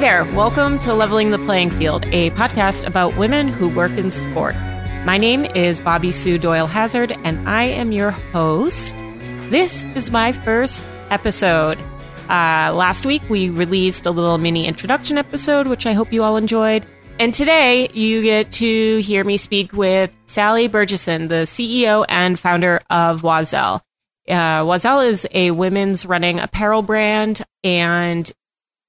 there. Welcome to Leveling the Playing Field, a podcast about women who work in sport. My name is Bobby Sue Doyle Hazard, and I am your host. This is my first episode. Last week, we released a little mini introduction episode, which I hope you all enjoyed. And today, you get to hear me speak with Sally Bergesen, the CEO and founder of Oiselle. Oiselle is a women's running apparel brand, and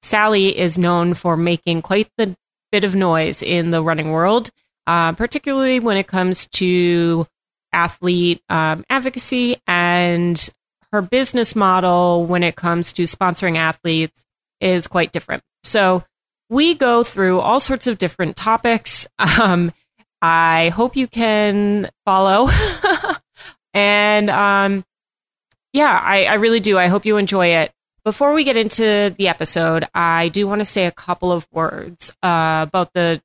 Sally is known for making quite the bit of noise in the running world, particularly when it comes to athlete advocacy and her business model when it comes to sponsoring athletes is quite different. So we go through all sorts of different topics. I hope you can follow. I really do. I hope you enjoy it. Before we get into the episode, I do want to say a couple of words about the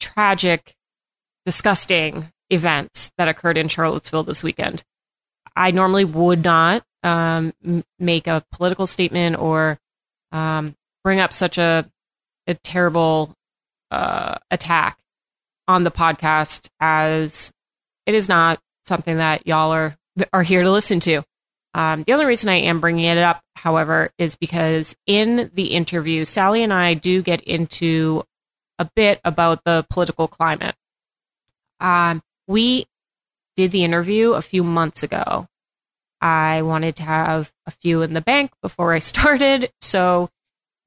tragic, disgusting events that occurred in Charlottesville this weekend. I normally would not make a political statement or bring up such a terrible attack on the podcast, as it is not something that y'all are here to listen to. The only reason I am bringing it up, however, is because in the interview, Sally and I do get into a bit about the political climate. We did the interview a few months ago. I wanted to have a few in the bank before I started, so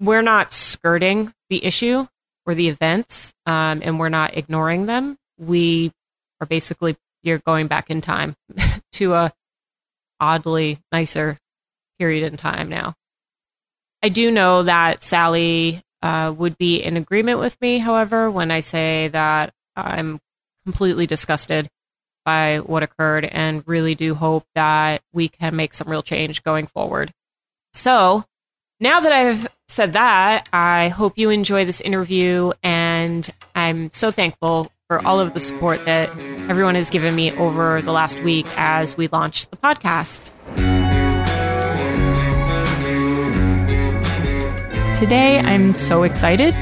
we're not skirting the issue or the events, and we're not ignoring them. We are basically, you're going back in time to a oddly nicer period in time now. I do know that Sally would be in agreement with me, however, when I say that I'm completely disgusted by what occurred and really do hope that we can make some real change going forward. So now that I've said that, I hope you enjoy this interview, and I'm so thankful for all of the support that everyone has given me over the last week as we launched the podcast. Today, I'm so excited.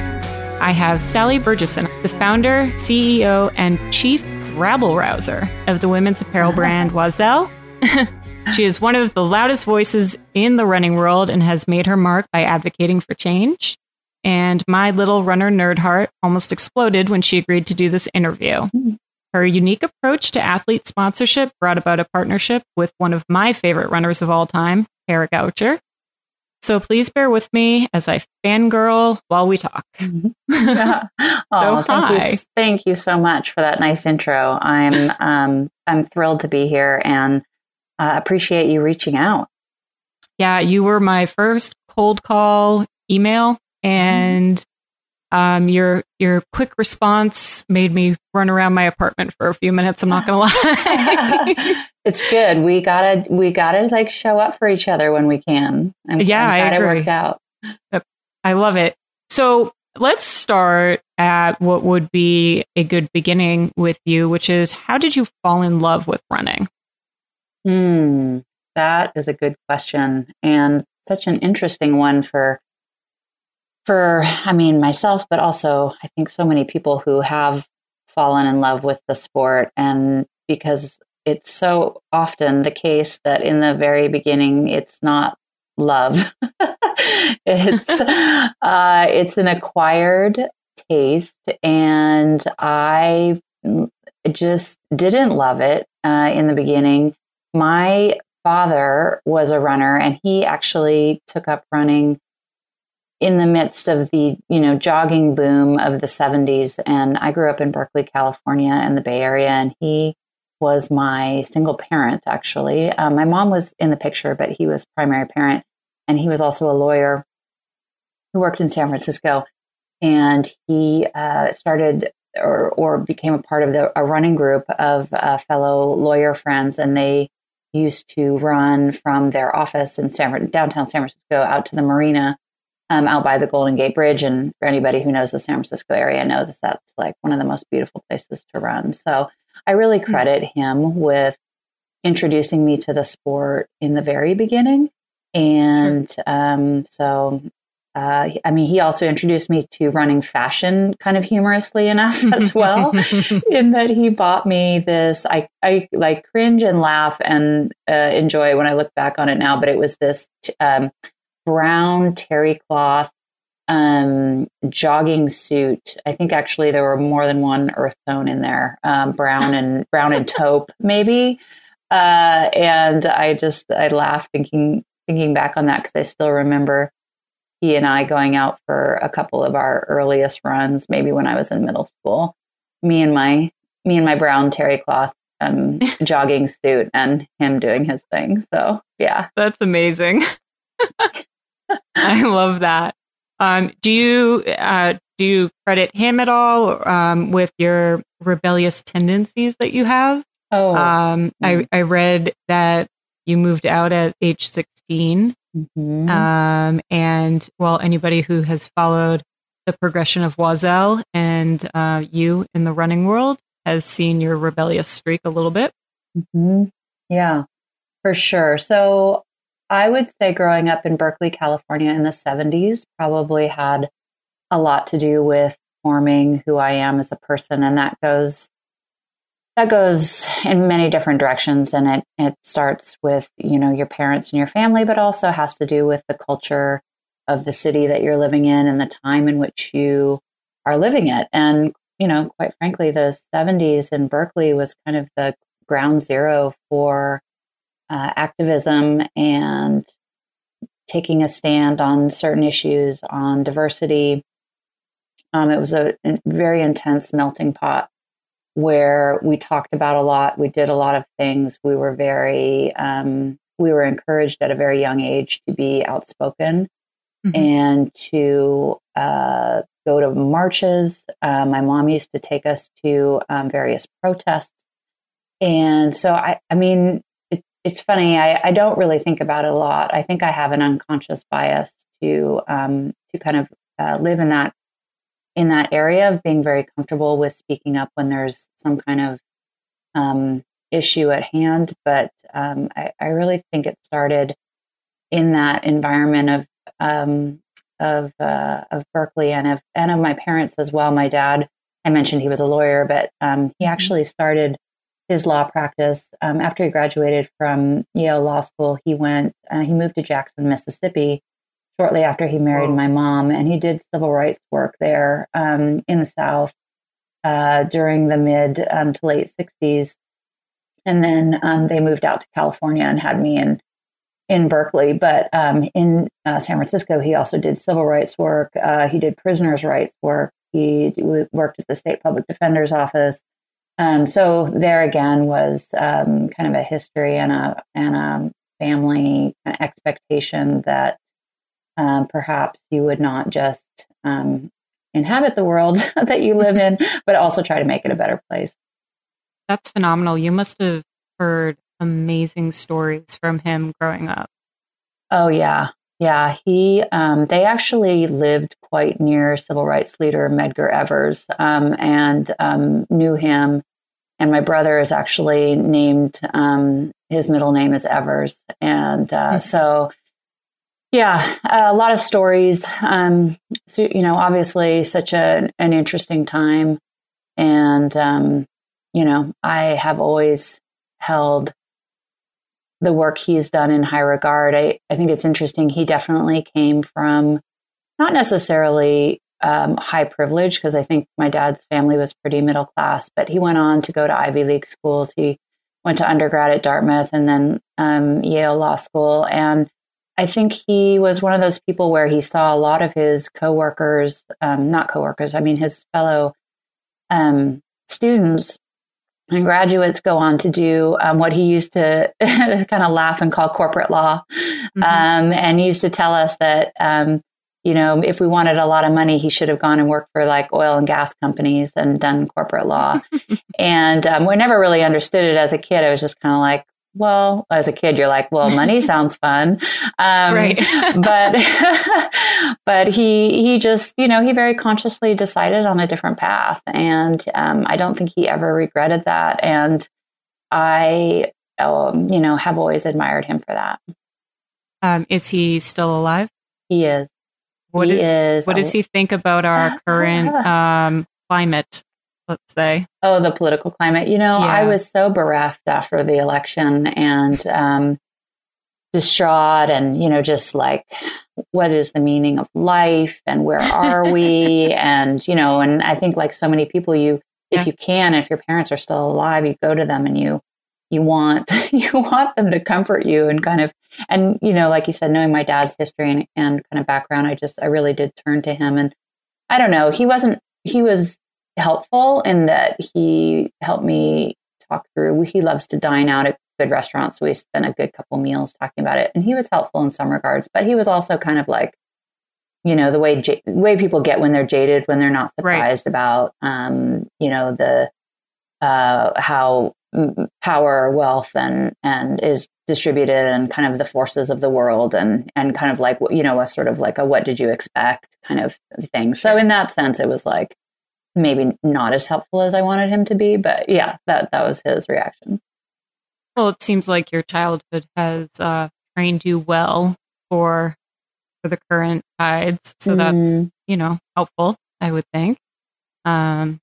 I have Sally Bergesen, the founder, CEO, and chief rabble-rouser of the women's apparel brand Oiselle. She is one of the loudest voices in the running world and has made her mark by advocating for change. And my little runner nerd heart almost exploded when she agreed to do this interview. Her unique approach to athlete sponsorship brought about a partnership with one of my favorite runners of all time, Kara Goucher. So please bear with me as I fangirl while we talk. Yeah. Oh, so, thank you so much for that nice intro. I'm thrilled to be here and appreciate you reaching out. Yeah, you were my first cold call email. And your quick response made me run around my apartment for a few minutes. I'm not gonna lie. It's good. We gotta like show up for each other when we can. I'm glad I agree. It worked out. Yep. I love it. So let's start at what would be a good beginning with you, which is, how did you fall in love with running? That is a good question, and such an interesting one for myself, but also I think so many people who have fallen in love with the sport. And because it's so often the case that in the very beginning, it's not love. It's an acquired taste. And I just didn't love it in the beginning. My father was a runner, and he actually took up running in the midst of the, jogging boom of the 70s. And I grew up in Berkeley, California, in the Bay Area, and he was my single parent, actually. My mom was in the picture, but he was primary parent. And he was also a lawyer who worked in San Francisco. And he started or became a part of a running group of fellow lawyer friends. And they used to run from their office in downtown San Francisco out to the marina, out by the Golden Gate Bridge. And for anybody who knows the San Francisco area, knows that's like one of the most beautiful places to run. So I really credit him with introducing me to the sport in the very beginning. And I mean, he also introduced me to running fashion kind of humorously enough as well, in that he bought me this, I like cringe and laugh and enjoy when I look back on it now, but it was this brown terry cloth jogging suit. I think actually there were more than one earth tone in there, brown and taupe maybe. And I laughed thinking back on that, 'cause I still remember he and I going out for a couple of our earliest runs, maybe when I was in middle school, me and my brown terry cloth jogging suit, and him doing his thing. So yeah, that's amazing. I love that. Do you credit him at all with your rebellious tendencies that you have? Oh, I read that you moved out at age 16. Mm-hmm. And well, anybody who has followed the progression of Oiselle and you in the running world has seen your rebellious streak a little bit. Mm-hmm. Yeah, for sure. So I would say growing up in Berkeley, California in the 70s probably had a lot to do with forming who I am as a person. And that goes in many different directions, and it starts with, you know, your parents and your family, but also has to do with the culture of the city that you're living in and the time in which you are living it. And, you know, quite frankly, the 70s in Berkeley was kind of the ground zero for activism and taking a stand on certain issues, on diversity. It was a very intense melting pot, where we talked about a lot, we did a lot of things. We were very, we were encouraged at a very young age to be outspoken, mm-hmm. and to go to marches. My mom used to take us to various protests. And so, I mean, it's funny. I don't really think about it a lot. I think I have an unconscious bias to kind of live in that area of being very comfortable with speaking up when there's some kind of issue at hand. But I really think it started in that environment of Berkeley and of my parents as well. My dad, I mentioned he was a lawyer, but he actually started his law practice after he graduated from Yale Law School. He moved to Jackson, Mississippi, shortly after he married my mom, and he did civil rights work there in the South during the mid to late 60s. And then they moved out to California and had me in Berkeley. But in San Francisco, he also did civil rights work. He did prisoners' rights work. He worked at the state public defender's office. So there again was kind of a history and a family expectation that perhaps you would not just inhabit the world that you live in, but also try to make it a better place. That's phenomenal. You must have heard amazing stories from him growing up. Oh, yeah. Yeah. He, they actually lived quite near civil rights leader Medgar Evers and knew him. And my brother is actually named, his middle name is Evers. And so... yeah, a lot of stories. So, you know, obviously such an interesting time. And, you know, I have always held the work he's done in high regard. I think it's interesting. He definitely came from not necessarily high privilege, because I think my dad's family was pretty middle class, but he went on to go to Ivy League schools. He went to undergrad at Dartmouth and then Yale Law School. And I think he was one of those people where he saw a lot of his coworkers, his fellow students and graduates go on to do what he used to kind of laugh and call corporate law. Mm-hmm. And he used to tell us that, you know, if we wanted a lot of money, he should have gone and worked for like oil and gas companies and done corporate law. And we never really understood it as a kid. I was just kind of like, well, as a kid, you're like, well, money sounds fun. Right. But he just, you know, he very consciously decided on a different path. And I don't think he ever regretted that. And I, you know, have always admired him for that. Is he still alive? He is. What does he think about our current climate, let's say? Oh, the political climate. I was so bereft after the election and distraught and, just like, what is the meaning of life and where are we? And, and I think like so many people, if your parents are still alive, you go to them and you want them to comfort you and kind of, and, like you said, knowing my dad's history and kind of background, I really did turn to him. And I don't know, he was helpful in that he helped me talk through, he loves to dine out at good restaurants. So we spent a good couple meals talking about it and he was helpful in some regards, but he was also kind of like, the way people get when they're jaded, when they're not surprised right. about, how power, wealth, and is distributed and kind of the forces of the world and kind of like, a sort of like a, what did you expect kind of thing. So in that sense, it was like, maybe not as helpful as I wanted him to be, but yeah, that was his reaction. Well, it seems like your childhood has trained you well for the current tides. So that's, helpful, I would think. Yeah,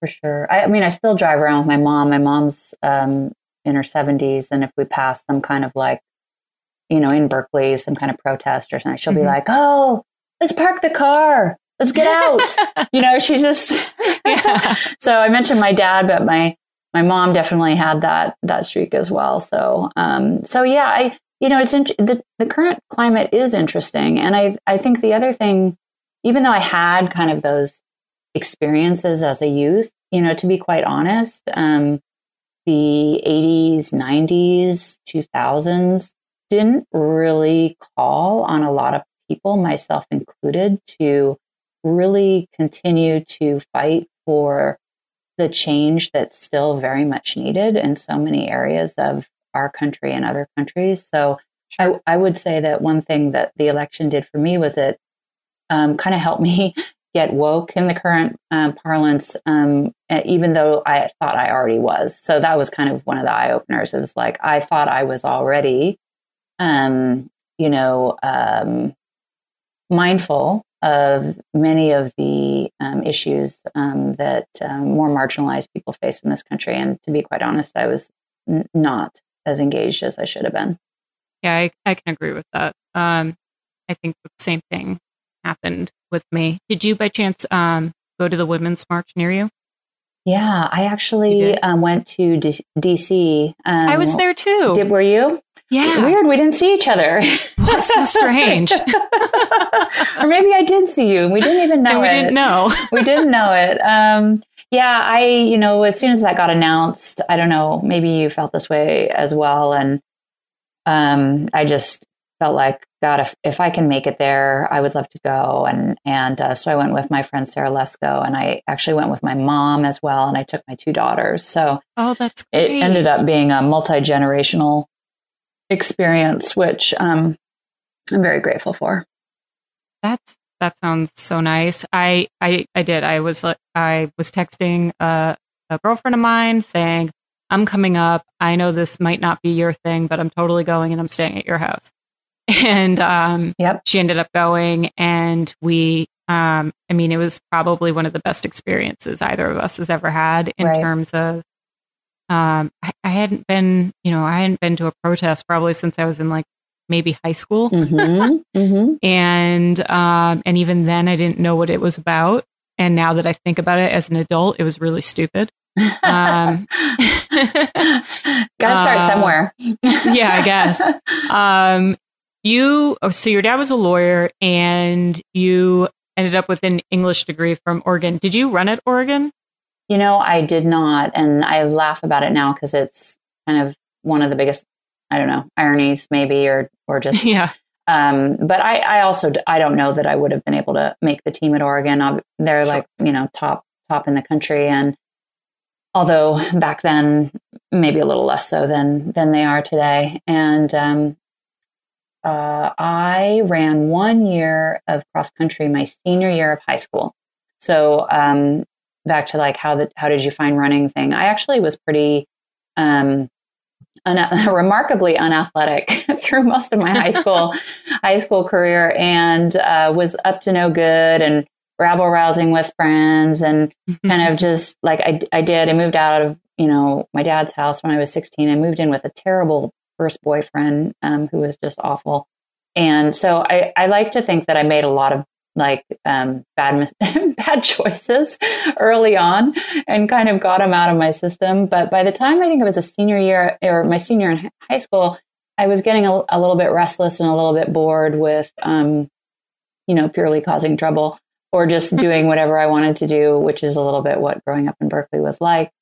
for sure. I mean, I still drive around with my mom. My mom's in her 70s. And if we pass some kind of like, in Berkeley, some kind of protest or something, she'll be like, oh, let's park the car. Let's get out. She's just. Yeah. So I mentioned my dad, but my mom definitely had that streak as well. So, it's the current climate is interesting. And I think the other thing, even though I had kind of those experiences as a youth, to be quite honest, the 80s, 90s, 2000s didn't really call on a lot of people, myself included, to really continue to fight for the change that's still very much needed in so many areas of our country and other countries. So sure. I would say that one thing that the election did for me was it kind of helped me get woke in the current parlance, even though I thought I already was. So that was kind of one of the eye openers. It was like, I thought I was already, mindful of many of the issues that more marginalized people face in this country. And to be quite honest, I was not as engaged as I should have been. Yeah, I can agree with that. I think the same thing happened with me. Did you by chance go to the Women's March near you? Yeah, I actually went to DC. I was there too. Were you? Yeah. Weird. We didn't see each other. That's so strange. Or maybe I did see you and we didn't even know it. We didn't know it. Yeah, as soon as that got announced, I don't know, maybe you felt this way as well. And I just felt like, God, if I can make it there, I would love to go. And so I went with my friend, Sarah Lesko, and I actually went with my mom as well. And I took my two daughters. So that's great. It ended up being a multi-generational experience, which I'm very grateful for. That sounds so nice. I did. I was texting a girlfriend of mine saying, I'm coming up. I know this might not be your thing, but I'm totally going and I'm staying at your house. And she ended up going, and we, it was probably one of the best experiences either of us has ever had in right. terms of, I hadn't been to a protest probably since I was in like maybe high school. Mm-hmm. Mm-hmm. And even then I didn't know what it was about. And now that I think about it as an adult, it was really stupid. Gotta start somewhere. Yeah, I guess. So your dad was a lawyer and you ended up with an English degree from Oregon. Did you run at Oregon? I did not. And I laugh about it now because it's kind of one of the biggest, I don't know, ironies maybe, or just, yeah. But I don't know that I would have been able to make the team at Oregon. They're sure. like, top in the country. And although back then, maybe a little less so than they are today. And, I ran 1 year of cross country, my senior year of high school. So, back to like how did you find running thing? I actually was pretty, remarkably unathletic through most of my high school career, and was up to no good and rabble rousing with friends, and kind of just like I moved out of, you know, my dad's house when I was 16. I moved in with a terrible first boyfriend who was just awful. And so I like to think that I made a lot of like bad choices early on and kind of got them out of my system. But by the time I think it was a senior year or my senior in high school, I was getting a little bit restless and a little bit bored with, you know, purely causing trouble or just doing whatever I wanted to do, which is a little bit what growing up in Berkeley was like.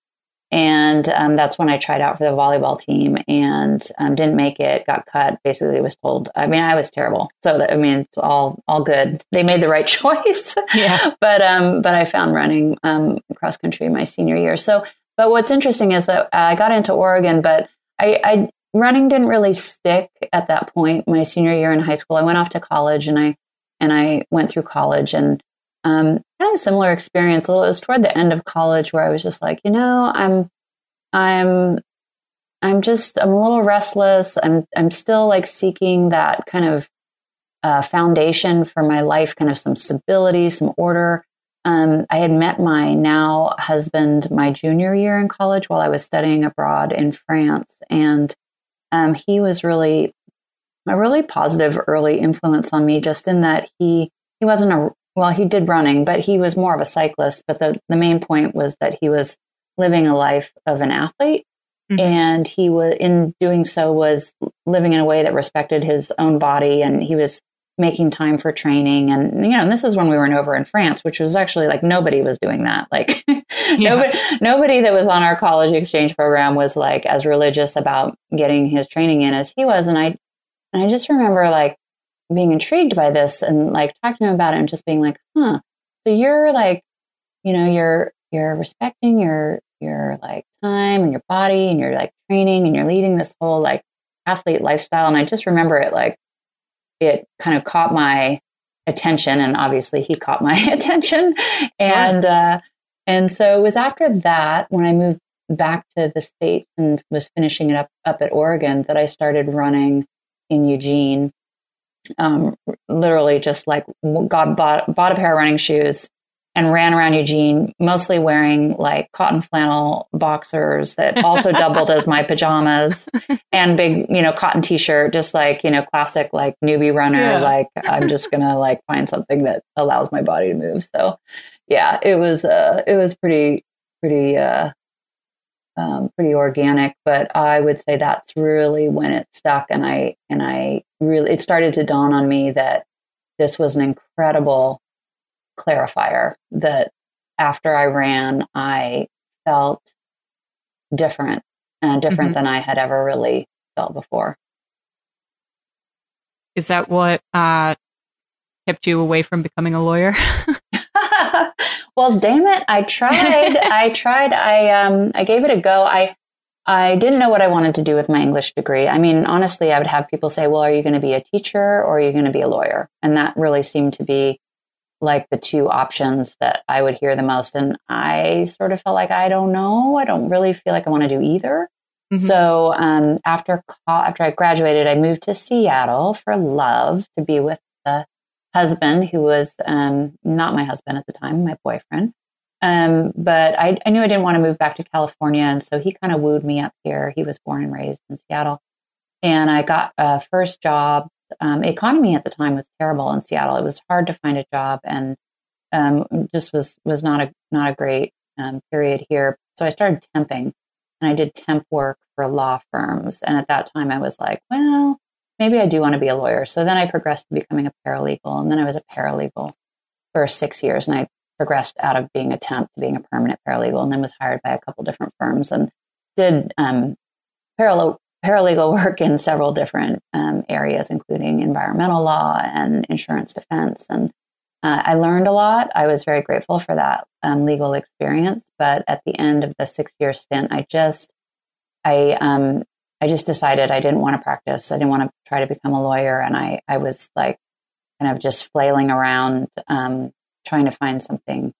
And that's when I tried out for the volleyball team and didn't make it, got cut, basically was told. I mean, I was terrible. So, it's all good. They made the right choice. Yeah. But I found running cross country my senior year. So, but what's interesting is that I got into Oregon, but running didn't really stick at that point. My senior year in high school, I went off to college and I went through college and kind of a similar experience. It was toward the end of college where I was just like, you know, I'm a little restless. I'm still like seeking that kind of foundation for my life, kind of some stability, some order. I had met my now husband my junior year in college while I was studying abroad in France, and he was really a really positive early influence on me, just in that he wasn't a well, he did running, but he was more of a cyclist. But the main point was that he was living a life of an athlete. Mm-hmm. And he was, in doing so, was living in a way that respected his own body. And he was making time for training. And, you know, and this is when we were over in France, which was actually like nobody was doing that. Like nobody that was on our college exchange program was like as religious about getting his training in as he was. And I just remember like being intrigued by this and like talking to him about it and just being like, huh, so you're like, you know, you're respecting your like time and your body and you're like training and you're leading this whole like athlete lifestyle. And I just remember it, like it kind of caught my attention, and obviously he caught my attention. And, and so it was after that, when I moved back to the States and was finishing it up at Oregon, that I started running in Eugene. Literally just like bought a pair of running shoes and ran around Eugene, mostly wearing like cotton flannel boxers that also doubled as my pajamas, and big, you know, cotton t-shirt, just like, you know, classic, like newbie runner. Yeah. Like I'm just going to like find something that allows my body to move. So yeah, it was pretty organic, but I would say that's really when it stuck. And I really, it started to dawn on me that this was an incredible clarifier, that after I ran, I felt different than I had ever really felt before. Is that what kept you away from becoming a lawyer? Well, damn it. I tried. I gave it a go. I didn't know what I wanted to do with my English degree. I mean, honestly, I would have people say, well, are you going to be a teacher or are you going to be a lawyer? And that really seemed to be like the two options that I would hear the most. And I sort of felt like, I don't know. I don't really feel like I want to do either. Mm-hmm. So after I graduated, I moved to Seattle for love, to be with the husband who was not my husband at the time, my boyfriend. But I knew I didn't want to move back to California. And so he kind of wooed me up here. He was born and raised in Seattle. And I got a first job. Economy at the time was terrible in Seattle. It was hard to find a job, and just was not a great period here. So I started temping, and I did temp work for law firms. And at that time I was like, well, maybe I do want to be a lawyer. So then I progressed to becoming a paralegal. And then I was a paralegal for 6 years. And I progressed out of being a temp to being a permanent paralegal, and then was hired by a couple different firms and did paralegal work in several different areas, including environmental law and insurance defense. And I learned a lot. I was very grateful for that legal experience. But at the end of the 6-year stint, I just decided I didn't want to practice. I didn't want to try to become a lawyer. And I was like kind of just flailing around, trying to find something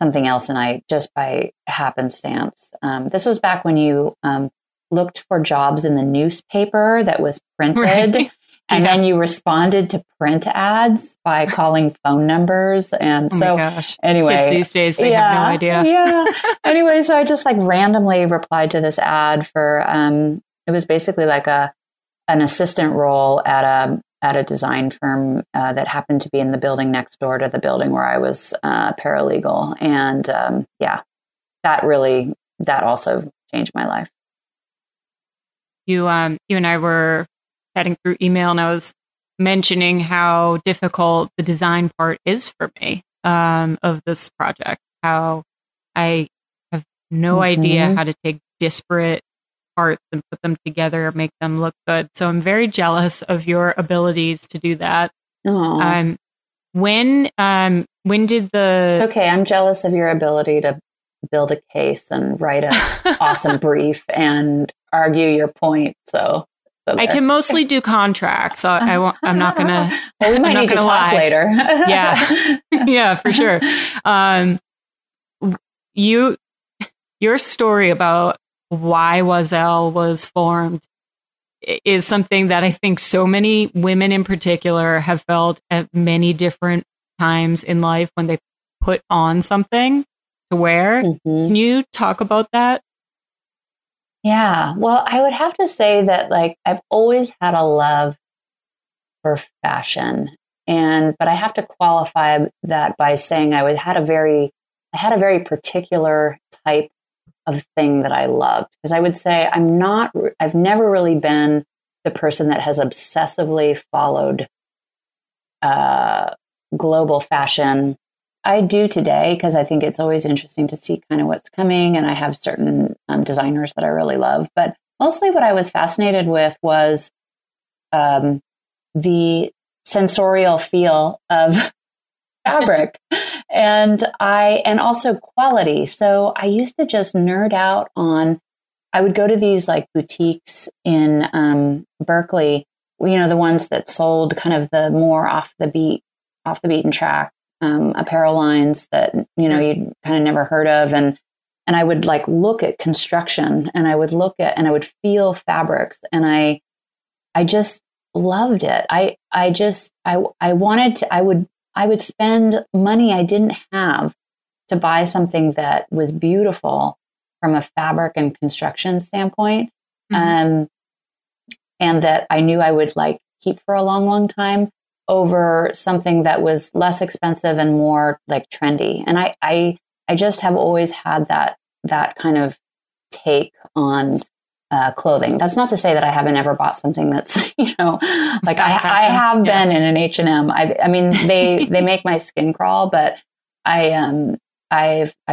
else. And I just by happenstance, this was back when you looked for jobs in the newspaper that was printed. Right. And then you responded to print ads by calling phone numbers. And so anyway, kids these days, they have no idea. Anyway, so I just like randomly replied to this ad for, it was basically like an assistant role at a design firm that happened to be in the building next door to the building where I was paralegal. And that also changed my life. You and I were heading through email, and I was mentioning how difficult the design part is for me of this project, how I have no idea how to take disparate parts and put them together, make them look good. So I'm very jealous of your abilities to do that. When did the... It's okay. I'm jealous of your ability to build a case and write an awesome brief and argue your point. So I can mostly do contracts. I'm not going to... Well, we might need to talk later. Yeah, for sure. Your story about why Oiselle was formed is something that I think so many women in particular have felt at many different times in life when they put on something to wear. Mm-hmm. Can you talk about that? Yeah. Well, I would have to say that I've always had a love for fashion, but I have to qualify that by saying I had a very particular type of thing that I loved, because I would say I've never really been the person that has obsessively followed global fashion. I do today because I think it's always interesting to see kind of what's coming, and I have certain designers that I really love. But mostly what I was fascinated with was the sensorial feel of fabric and also quality. So I used to just nerd out on, I would go to these boutiques in Berkeley, the ones that sold kind of the more off the beaten track. Apparel lines that, you'd kind of never heard of. And I would look at construction, and I would look at, and I would feel fabrics. And I just loved it. I would spend money I didn't have to buy something that was beautiful from a fabric and construction standpoint. Mm-hmm. And that I knew I would keep for a long, long time, over something that was less expensive and more trendy. And I just have always had that kind of take on clothing. That's not to say that I haven't ever bought something that's, I have been in an H&M. I mean, they make my skin crawl, but I've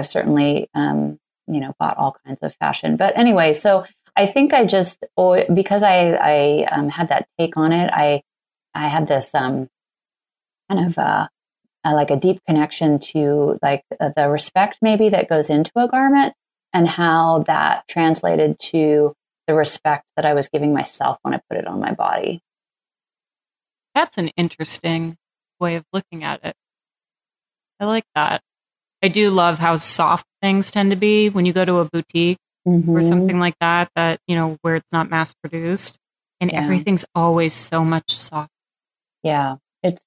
certainly, bought all kinds of fashion. But anyway, so I think I just, because I had that take on it, I had this kind of a deep connection to the respect maybe that goes into a garment, and how that translated to the respect that I was giving myself when I put it on my body. That's an interesting way of looking at it. I like that. I do love how soft things tend to be when you go to a boutique or something like that, where it's not mass produced, and everything's always so much softer. Yeah, it's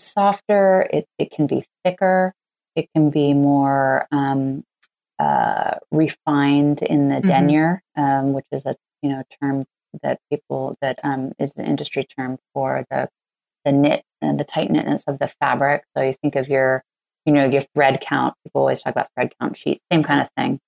softer. It can be thicker. It can be more refined in the denier, which is a term that is an industry term for the knit and the tight knitness of the fabric. So you think of your thread count. People always talk about thread count sheets. Same kind of thing.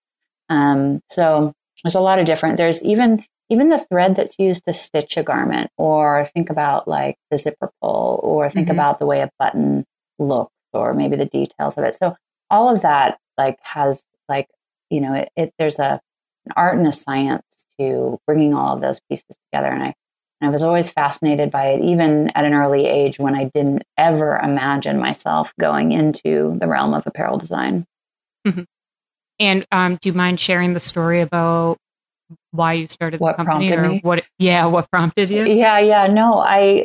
So there's a lot of different. There's even the thread that's used to stitch a garment, or think about the zipper pull, or think about the way a button looks, or maybe the details of it. So all of that has there's an art and a science to bringing all of those pieces together. And I was always fascinated by it, even at an early age when I didn't ever imagine myself going into the realm of apparel design. Mm-hmm. And do you mind sharing the story about why you started the company, or what prompted you? I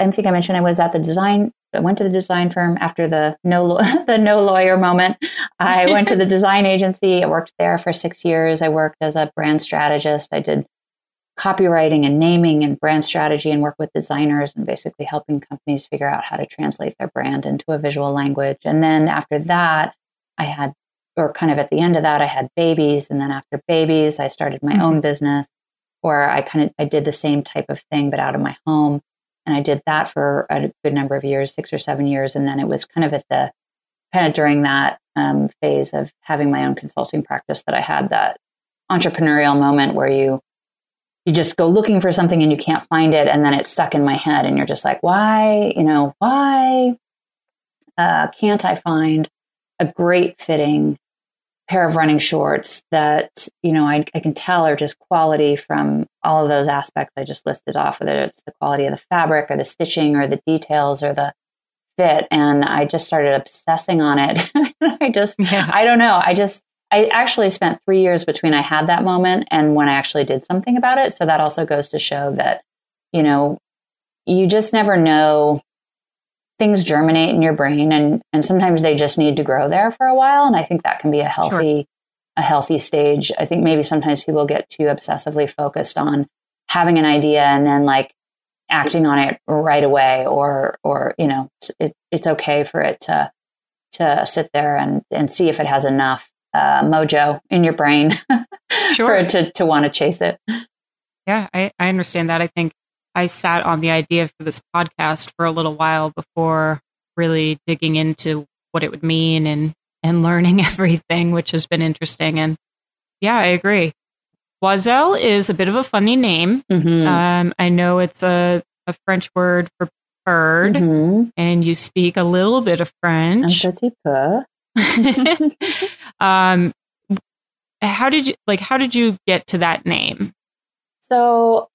think I mentioned I was at the design I went to the design firm after the no lawyer moment. I went to the design agency. I worked there for 6 years. I worked as a brand strategist. I did copywriting and naming and brand strategy and work with designers and basically helping companies figure out how to translate their brand into a visual language. And then after that, I had babies. And then after babies, I started my own business where I did the same type of thing, but out of my home. And I did that for a good number of years, 6 or 7 years. And then it was during that phase of having my own consulting practice that I had that entrepreneurial moment where you just go looking for something and you can't find it. And then it's stuck in my head and you're just like, why can't I find a great fitting pair of running shorts that, I can tell are just quality from all of those aspects I just listed off, whether it's the quality of the fabric or the stitching or the details or the fit. And I just started obsessing on it. I don't know. I actually spent 3 years between I had that moment and when I actually did something about it. So that also goes to show that, you just never know. Things germinate in your brain and sometimes they just need to grow there for a while. And I think that can be a healthy stage. I think maybe sometimes people get too obsessively focused on having an idea and then like acting on it right away or it's okay for it to sit there and see if it has enough mojo in your brain for it to want to chase it. Yeah, I understand that. I think I sat on the idea for this podcast for a little while before really digging into what it would mean and learning everything, which has been interesting. And yeah, I agree. Oiselle is a bit of a funny name. Mm-hmm. I know it's a French word for bird, mm-hmm. and you speak a little bit of French. Un petit peu. How did you get to that name? So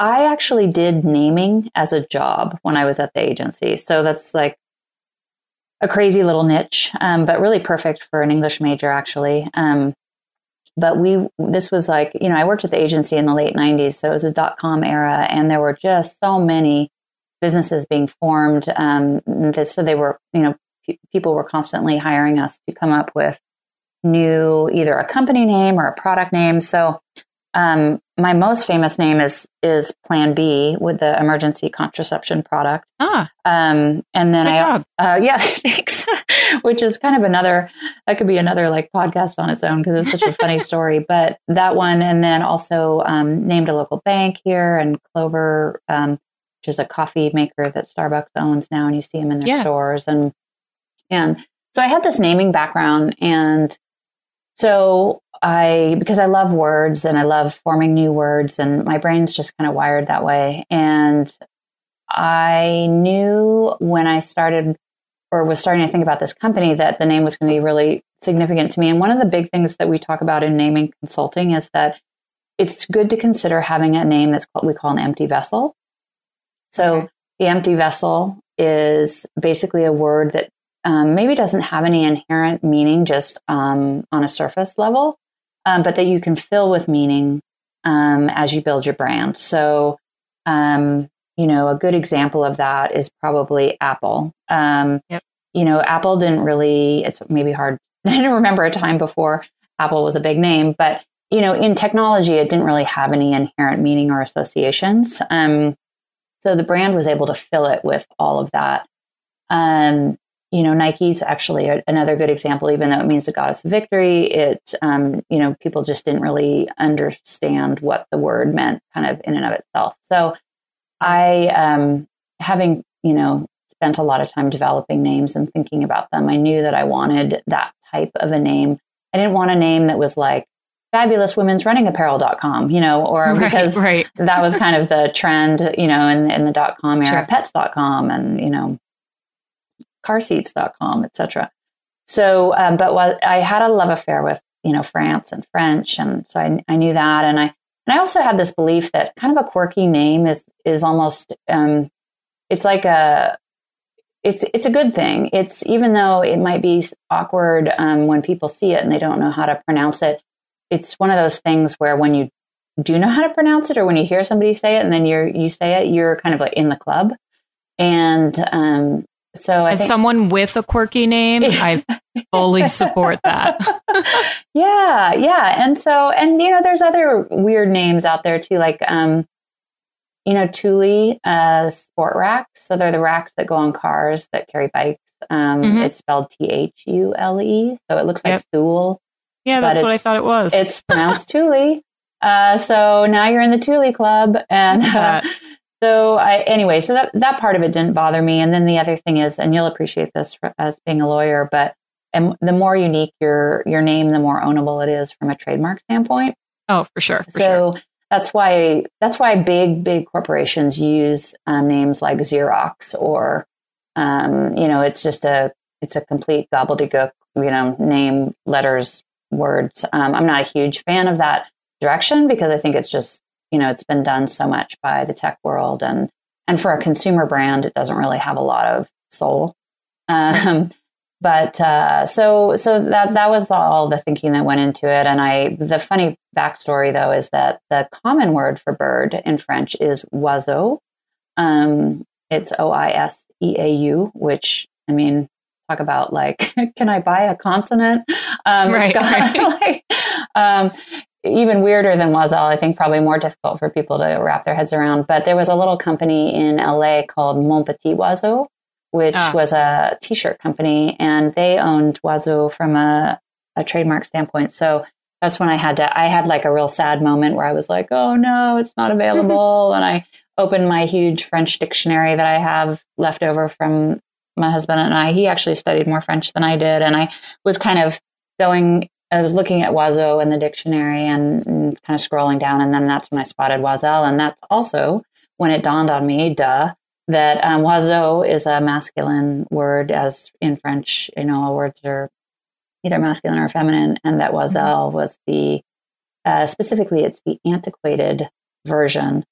I actually did naming as a job when I was at the agency. So that's like a crazy little niche, but really perfect for an English major, actually. But I worked at the agency in the late 90s. So it was a .com era and there were just so many businesses being formed. So they were, people were constantly hiring us to come up with new, either a company name or a product name. So my most famous name is Plan B with the emergency contraception product. And then thanks. Which is kind of that could be another like podcast on its own because it's such a funny story, but that one, and then also, named a local bank here and Clover, which is a coffee maker that Starbucks owns now and you see them in their stores. And so I had this naming background because I love words and I love forming new words and my brain's just kind of wired that way. And I knew when I was starting to think about this company that the name was going to be really significant to me. And one of the big things that we talk about in naming consulting is that it's good to consider having a name that's what we call an empty vessel. So The empty vessel is basically a word that maybe doesn't have any inherent meaning just on a surface level, but that you can fill with meaning as you build your brand. So, a good example of that is probably Apple. Apple didn't really, it's maybe hard. I don't remember a time before Apple was a big name, but, in technology, it didn't really have any inherent meaning or associations. So the brand was able to fill it with all of that. Nike's actually another good example, even though it means the goddess of victory, people just didn't really understand what the word meant kind of in and of itself. So I, having, spent a lot of time developing names and thinking about them, I knew that I wanted that type of a name. I didn't want a name that was like fabulouswomen'srunningapparel.com, because that was kind of the trend, in the .com era, pets.com and, carseats.com, et cetera. So, but while I had a love affair with, France and French. And so I knew that. And I also had this belief that kind of a quirky name is almost, it's a good thing. It's, even though it might be awkward, when people see it and they don't know how to pronounce it, it's one of those things where when you do know how to pronounce it, or when you hear somebody say it and then you say it, you're kind of like in the club. And, So I think, someone with a quirky name, I fully support that. Yeah. And so, and, you know, there's other weird names out there too, like, you know, Thule sport racks. So they're the racks that go on cars that carry bikes. It's spelled Thule. So it looks like Thule. Yeah, that's what I thought it was. It's pronounced Thule. So now you're in the Thule club. And so that part of it didn't bother me. And then the other thing is, and you'll appreciate this as being a lawyer, but and the more unique your name, the more ownable it is from a trademark standpoint. Oh, for sure. For sure. That's why big corporations use names like Xerox or, you know, it's a complete gobbledygook, you know, name, letters, words. I'm not a huge fan of that direction because I think it's just, you know, it's been done so much by the tech world and for a consumer brand, it doesn't really have a lot of soul. So that was all the thinking that went into it. And the funny backstory though, is that the common word for bird in French is oiseau. It's OISEAU, which, I mean, talk about like, can I buy a consonant? Right. Even weirder than Oiselle, I think probably more difficult for people to wrap their heads around. But there was a little company in LA called Mon Petit Oiseau, which was a t-shirt company, and they owned Oiseau from a trademark standpoint. So that's when I had like a real sad moment where I was like, oh no, it's not available. And I opened my huge French dictionary that I have left over from my husband and I. He actually studied more French than I did. And I was kind of looking at Oiseau in the dictionary and kind of scrolling down. And then that's when I spotted Oiselle. And that's also when it dawned on me, that oiseau is a masculine word, as in French, you know, all words are either masculine or feminine. And that Oiselle was the, specifically, it's the antiquated version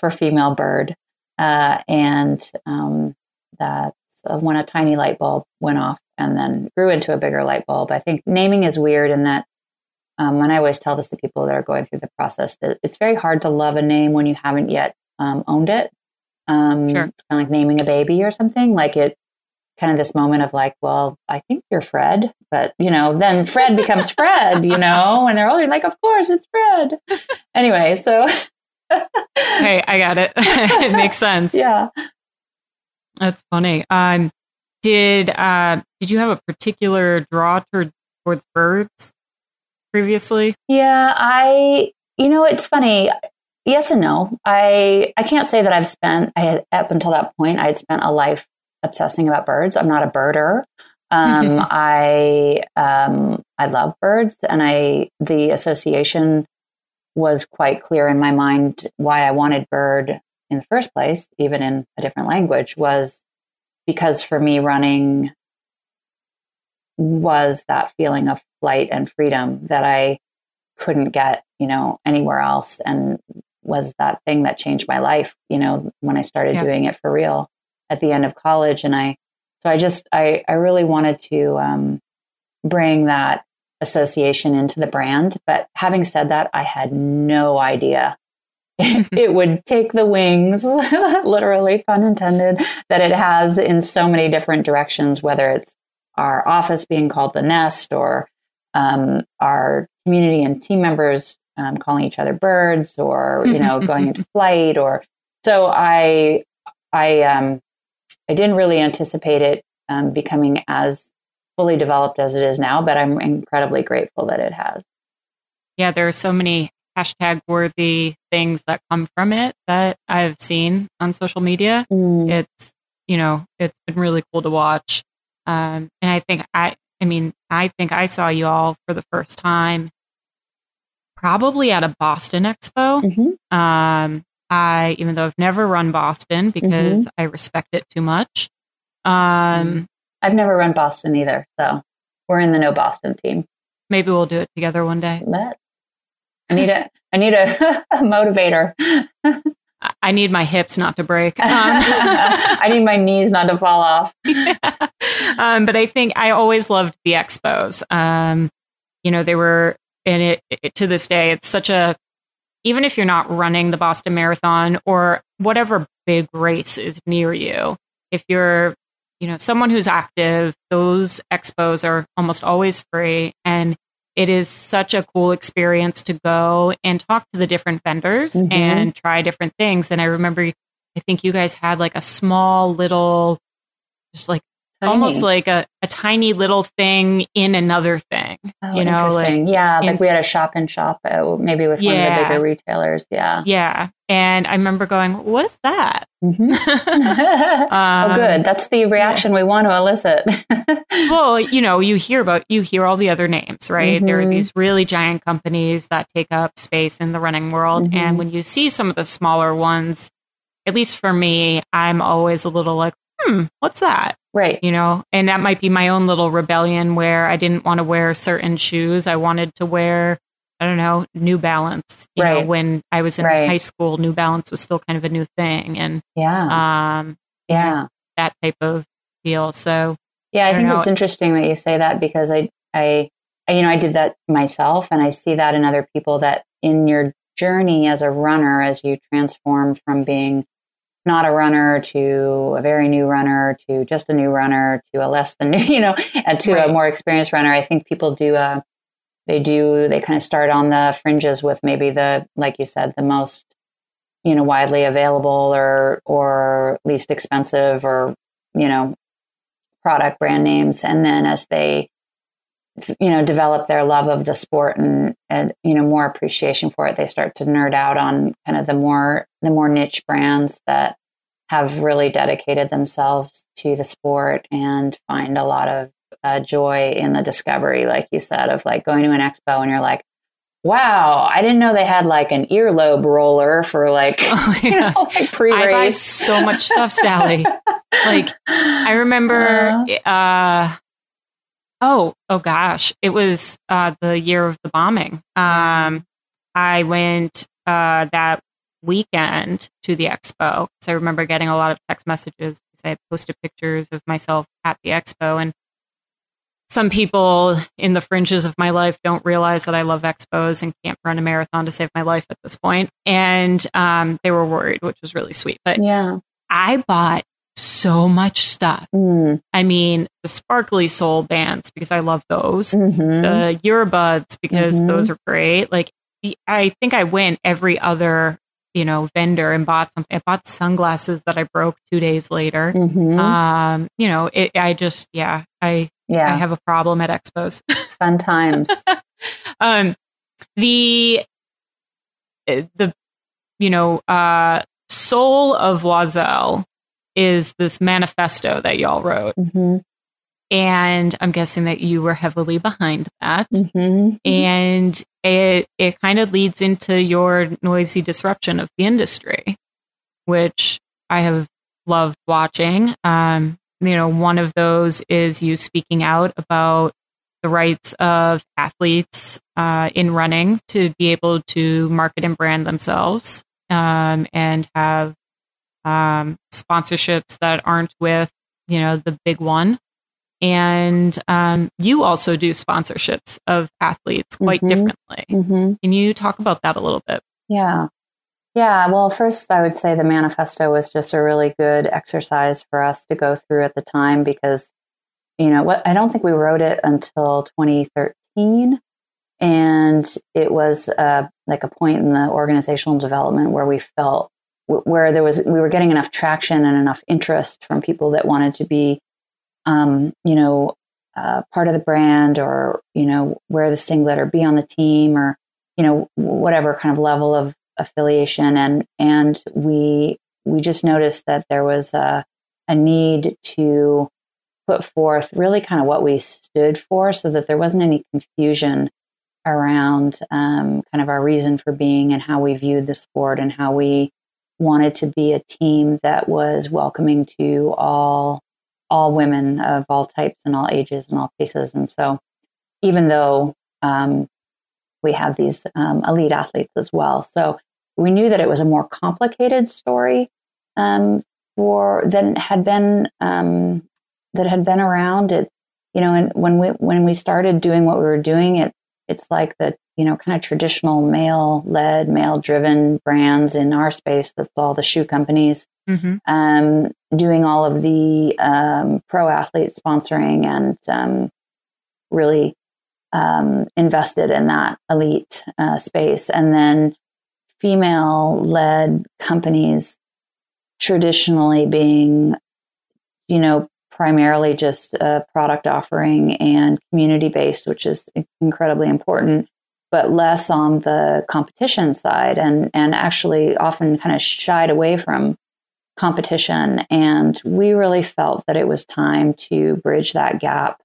for female bird. That's when a tiny light bulb went off and then grew into a bigger light bulb. I think naming is weird in that, and I always tell this to people that are going through the process, that it's very hard to love a name when you haven't yet owned it. Sure. Kind of like naming a baby or something, like it kind of this moment of like, well, I think you're Fred, but you know, then Fred becomes Fred, you know, and they're all like, of course it's Fred. Anyway, so. Hey, I got it. It makes sense. Yeah. That's funny. Did you have a particular draw towards birds previously? Yeah, it's funny. Yes and no. I can't say that up until that point, I had spent a life obsessing about birds. I'm not a birder. I love birds, and the association was quite clear in my mind why I wanted bird in the first place, even in a different language, was because for me running was that feeling of flight and freedom that I couldn't get, you know, anywhere else, and was that thing that changed my life, you know, when I started doing it for real at the end of college. And I really wanted to bring that association into the brand. But having said that, I had no idea it would take the wings, literally, pun intended, that it has in so many different directions, whether it's our office being called the Nest or our community and team members calling each other birds, or, you know, going into flight, or so I didn't really anticipate it becoming as fully developed as it is now, but I'm incredibly grateful that it has. Yeah, there are so many hashtag worthy things that come from it that I've seen on social media. It's, you know, it's been really cool to watch. And I think I think I saw you all for the first time probably at a Boston expo. Mm-hmm. Even though I've never run Boston because I respect it too much. I've never run Boston either. So we're in the No Boston team. Maybe we'll do it together one day. I need a motivator. I need my hips not to break. I need my knees not to fall off. Yeah. But I think I always loved the expos. You know, they were, and it to this day, it's such a, even if you're not running the Boston Marathon or whatever big race is near you, if you're you know, someone who's active, those expos are almost always free. And it is such a cool experience to go and talk to the different vendors mm-hmm. and try different things. And I remember, I think you guys had like a small little, just like tiny. Almost like a tiny little thing in another thing. Oh, you know, interesting. Like, yeah. Like we had a shop in shop, maybe with one of the bigger retailers. Yeah. Yeah. And I remember going, what is that? Mm-hmm. Oh, good. That's the reaction we want to elicit. Well, you know, you hear all the other names, right? Mm-hmm. There are these really giant companies that take up space in the running world. Mm-hmm. And when you see some of the smaller ones, at least for me, I'm always a little like, what's that? Right. You know, and that might be my own little rebellion where I didn't want to wear certain shoes. I wanted to wear, I don't know, New Balance. You know, when I was in high school, New Balance was still kind of a new thing. And you know, that type of deal. So yeah, I think it's interesting that you say that because I you know, I did that myself and I see that in other people that in your journey as a runner, as you transform from being not a runner to a very new runner to just a new runner to a less than new, you know, and to a more experienced runner. I think people they kind of start on the fringes with maybe the, like you said, the most, you know, widely available or least expensive or, you know, product brand names. And then as they, you know, develop their love of the sport and, you know, more appreciation for it, they start to nerd out on kind of the more niche brands that have really dedicated themselves to the sport and find a lot of joy in the discovery, like you said, of like going to an expo and you're like, wow, I didn't know they had like an earlobe roller for like, like pre-race. I buy so much stuff, Sally. Like I remember, Oh gosh. It was the year of the bombing. I went that weekend to the expo. So I remember getting a lot of text messages because I had posted pictures of myself at the expo. And some people in the fringes of my life don't realize that I love expos and can't run a marathon to save my life at this point. And they were worried, which was really sweet. But yeah, I bought so much stuff. I mean, the sparkly soul bands, because I love those. Mm-hmm. The earbuds, because those are great. Like, I think I went every other, you know, vendor and bought something. I bought sunglasses that I broke 2 days later. Mm-hmm. You know, I have a problem at expos. It's fun times. The soul of Oiselle is this manifesto that y'all wrote. Mm-hmm. And I'm guessing that you were heavily behind that. Mm-hmm. And it kind of leads into your noisy disruption of the industry, which I have loved watching. You know, one of those is you speaking out about the rights of athletes in running to be able to market and brand themselves and have sponsorships that aren't with, you know, the big one. And you also do sponsorships of athletes quite differently. Mm-hmm. Can you talk about that a little bit? Yeah. Well, first I would say the manifesto was just a really good exercise for us to go through at the time because, you know, I don't think we wrote it until 2013. And it was like a point in the organizational development where we felt we were getting enough traction and enough interest from people that wanted to be, you know, part of the brand or, you know, wear the singlet or be on the team or, you know, whatever kind of level of affiliation. And we just noticed that there was a need to put forth really kind of what we stood for so that there wasn't any confusion around kind of our reason for being and how we viewed the sport and how we wanted to be a team that was welcoming to all women of all types and all ages and all faces. And so even though we have these elite athletes as well. So we knew that it was a more complicated story than had been around it, you know, and when we started doing what we were doing, it's like the, you know, kind of traditional male-led, male-driven brands in our space. That's all the shoe companies mm-hmm. Doing all of the pro athlete sponsoring and really invested in that elite space. And then female-led companies traditionally being, you know, primarily just a product offering and community-based, which is incredibly important, but less on the competition side, and actually often kind of shied away from competition. And we really felt that it was time to bridge that gap,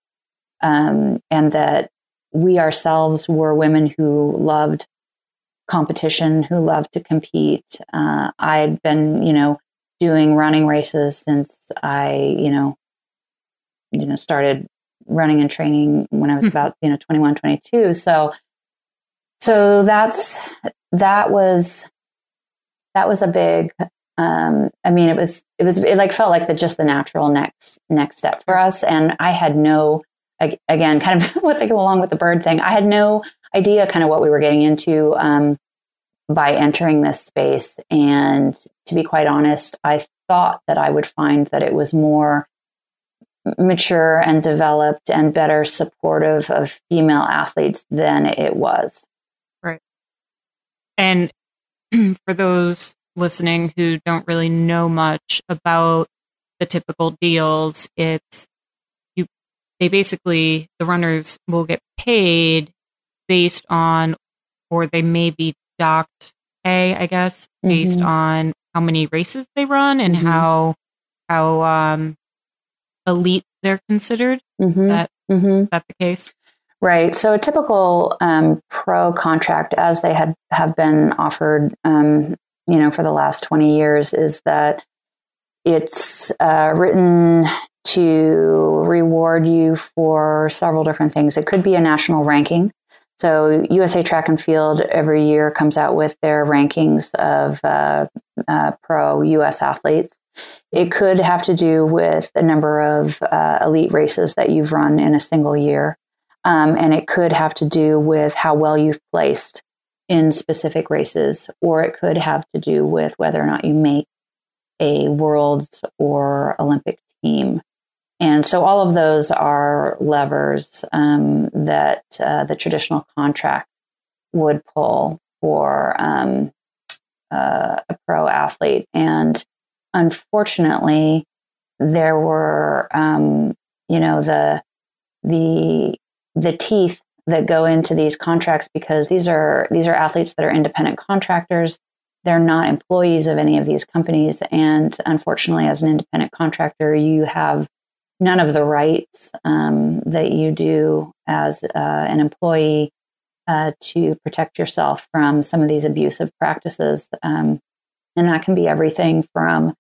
and that we ourselves were women who loved competition, who loved to compete. I'd been, you know, doing running races since I, you know, started running and training when I was about, 21, 22. So that was a big, it felt like just the natural next step for us. And I had no, again, kind of along with the bird thing, I had no idea kind of what we were getting into, by entering this space. And to be quite honest, I thought that I would find that it was more mature and developed and better supportive of female athletes than it was. Right. And for those listening who don't really know much about the typical deals, the runners will get paid based on, or they may be docked pay, I guess, based mm-hmm. on how many races they run and mm-hmm. how elite they're considered. Mm-hmm. Is that the case? Right. So a typical pro contract, as they have been offered, for the last 20 years, is that it's written to reward you for several different things. It could be a national ranking. So USA Track and Field every year comes out with their rankings of pro U.S. athletes. It could have to do with the number of elite races that you've run in a single year. And it could have to do with how well you've placed in specific races, or it could have to do with whether or not you make a world's or Olympic team. And so all of those are levers that the traditional contract would pull for a pro athlete. And unfortunately, there were, the teeth that go into these contracts, because these are athletes that are independent contractors. They're not employees of any of these companies. And unfortunately, as an independent contractor, you have none of the rights that you do as an employee to protect yourself from some of these abusive practices. And that can be everything from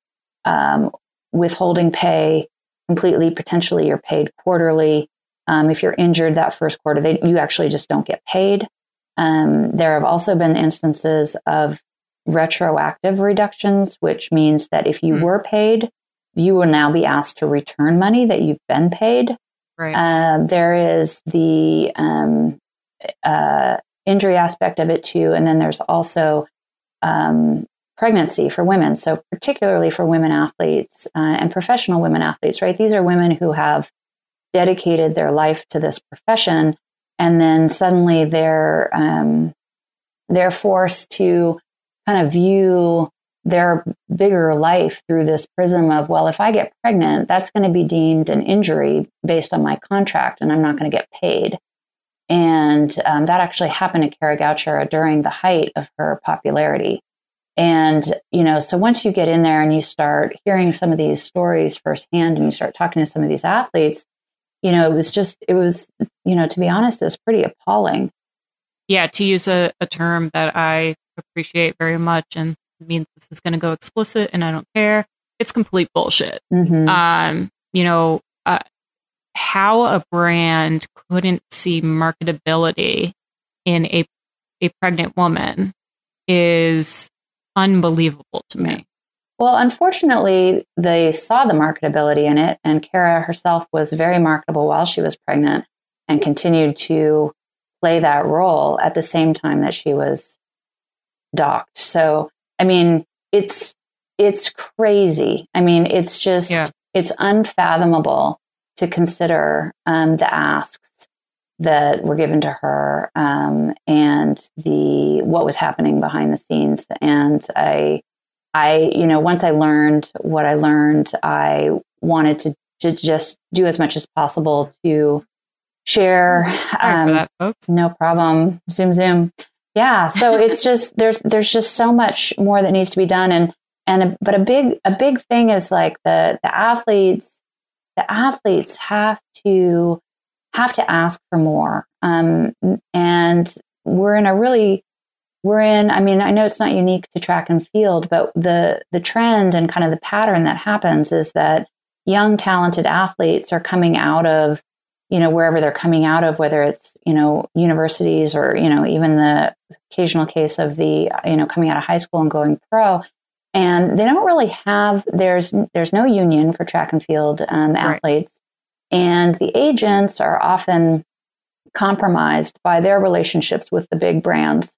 withholding pay completely. Potentially you're paid quarterly. If you're injured that first quarter, you actually just don't get paid. There have also been instances of retroactive reductions, which means that if you were paid, you will now be asked to return money that you've been paid. Right. There is the injury aspect of it too. And then there's also pregnancy for women. So particularly for women athletes and professional women athletes, right? These are women who have dedicated their life to this profession, and then suddenly they're forced to kind of view their bigger life through this prism of, well, if I get pregnant, that's going to be deemed an injury based on my contract, and I'm not going to get paid. And that actually happened to Kara Goucher during the height of her popularity. And, so once you get in there and you start hearing some of these stories firsthand and you start talking to some of these athletes, it was, to be honest, it was pretty appalling. Yeah. To use a term that I appreciate very much, and it means this is going to go explicit and I don't care, it's complete bullshit. Mm-hmm. How a brand couldn't see marketability in a pregnant woman is unbelievable to me. Well, unfortunately, they saw the marketability in it, and Kara herself was very marketable while she was pregnant and continued to play that role at the same time that she was docked. So, I mean, it's it's crazy. I mean, it's just, it's unfathomable to consider the asks that were given to her and the what was happening behind the scenes. And I, you know, once I learned what I learned, I wanted to just do as much as possible to share. Sorry for that, folks. No problem. Zoom, zoom. Yeah. So it's just, there's just so much more that needs to be done. But a big thing is like the athletes have to ask for more. And I mean, I know it's not unique to track and field, but the trend and kind of the pattern that happens is that young, talented athletes are coming out of, you know, wherever they're coming out of, whether it's, you know, universities or, you know, even the occasional case of the, you know, coming out of high school and going pro. And they don't really have, there's no union for track and field athletes. Right. And the agents are often compromised by their relationships with the big brands.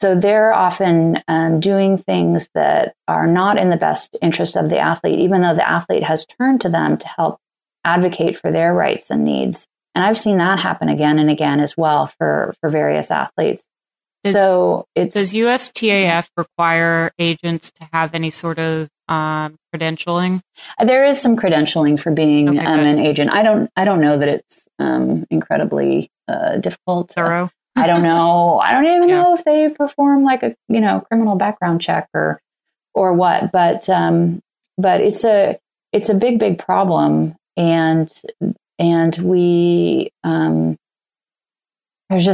So they're often doing things that are not in the best interest of the athlete, even though the athlete has turned to them to help advocate for their rights and needs. And I've seen that happen again and again as well for various athletes. Does USTAF require agents to have any sort of credentialing? There is some credentialing for being an agent. I don't know that it's incredibly difficult. Thorough. I don't know. I don't even know if they perform like a criminal background check or what. But it's a big problem, and we. There's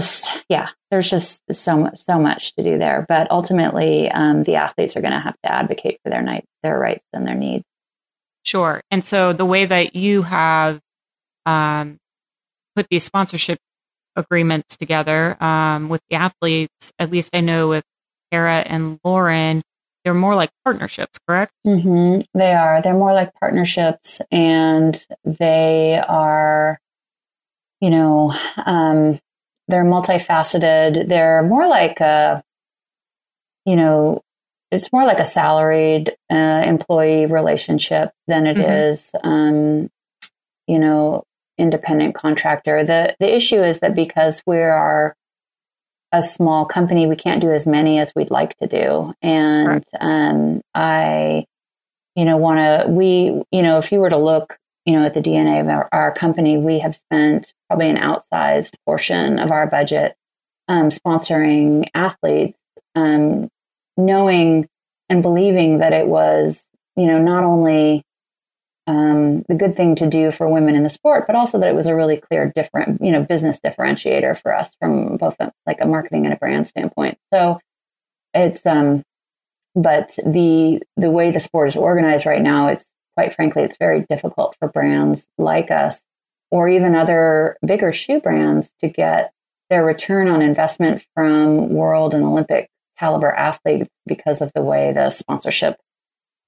just so much to do there. But ultimately, the athletes are going to have to advocate for their rights and their needs. Sure. And so the way that you have put these sponsorship agreements together with the athletes, at least I know with Kara and Lauren, they're more like partnerships, correct? Mm-hmm. They are. They're more like partnerships, and they are, they're multifaceted. They're more like it's more like a salaried employee relationship than it is, independent contractor. The issue is that because we are a small company, we can't do as many as we'd like to do. And right. If you were to look, at the DNA of our company, we have spent probably an outsized portion of our budget sponsoring athletes, knowing and believing that it was, not only the good thing to do for women in the sport, but also that it was a really clear, different, business differentiator for us from both a marketing and a brand standpoint. So it's, but the way the sport is organized right now, quite frankly, it's very difficult for brands like us or even other bigger shoe brands to get their return on investment from world and Olympic caliber athletes because of the way the sponsorship,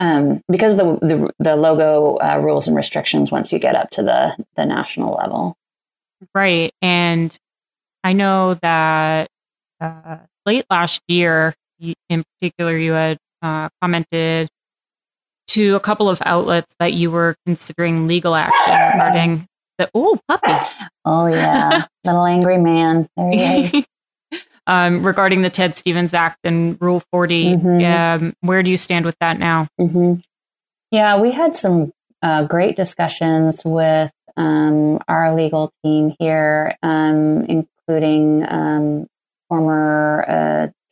because of the logo rules and restrictions once you get up to the national level. Right. And I know that late last year, in particular, you had commented to a couple of outlets that you were considering legal action regarding the puppy. Oh yeah, little angry man. There he is. Regarding the Ted Stevens Act and Rule 40, where do you stand with that now? Mm-hmm. Yeah, we had some great discussions with our legal team here, including former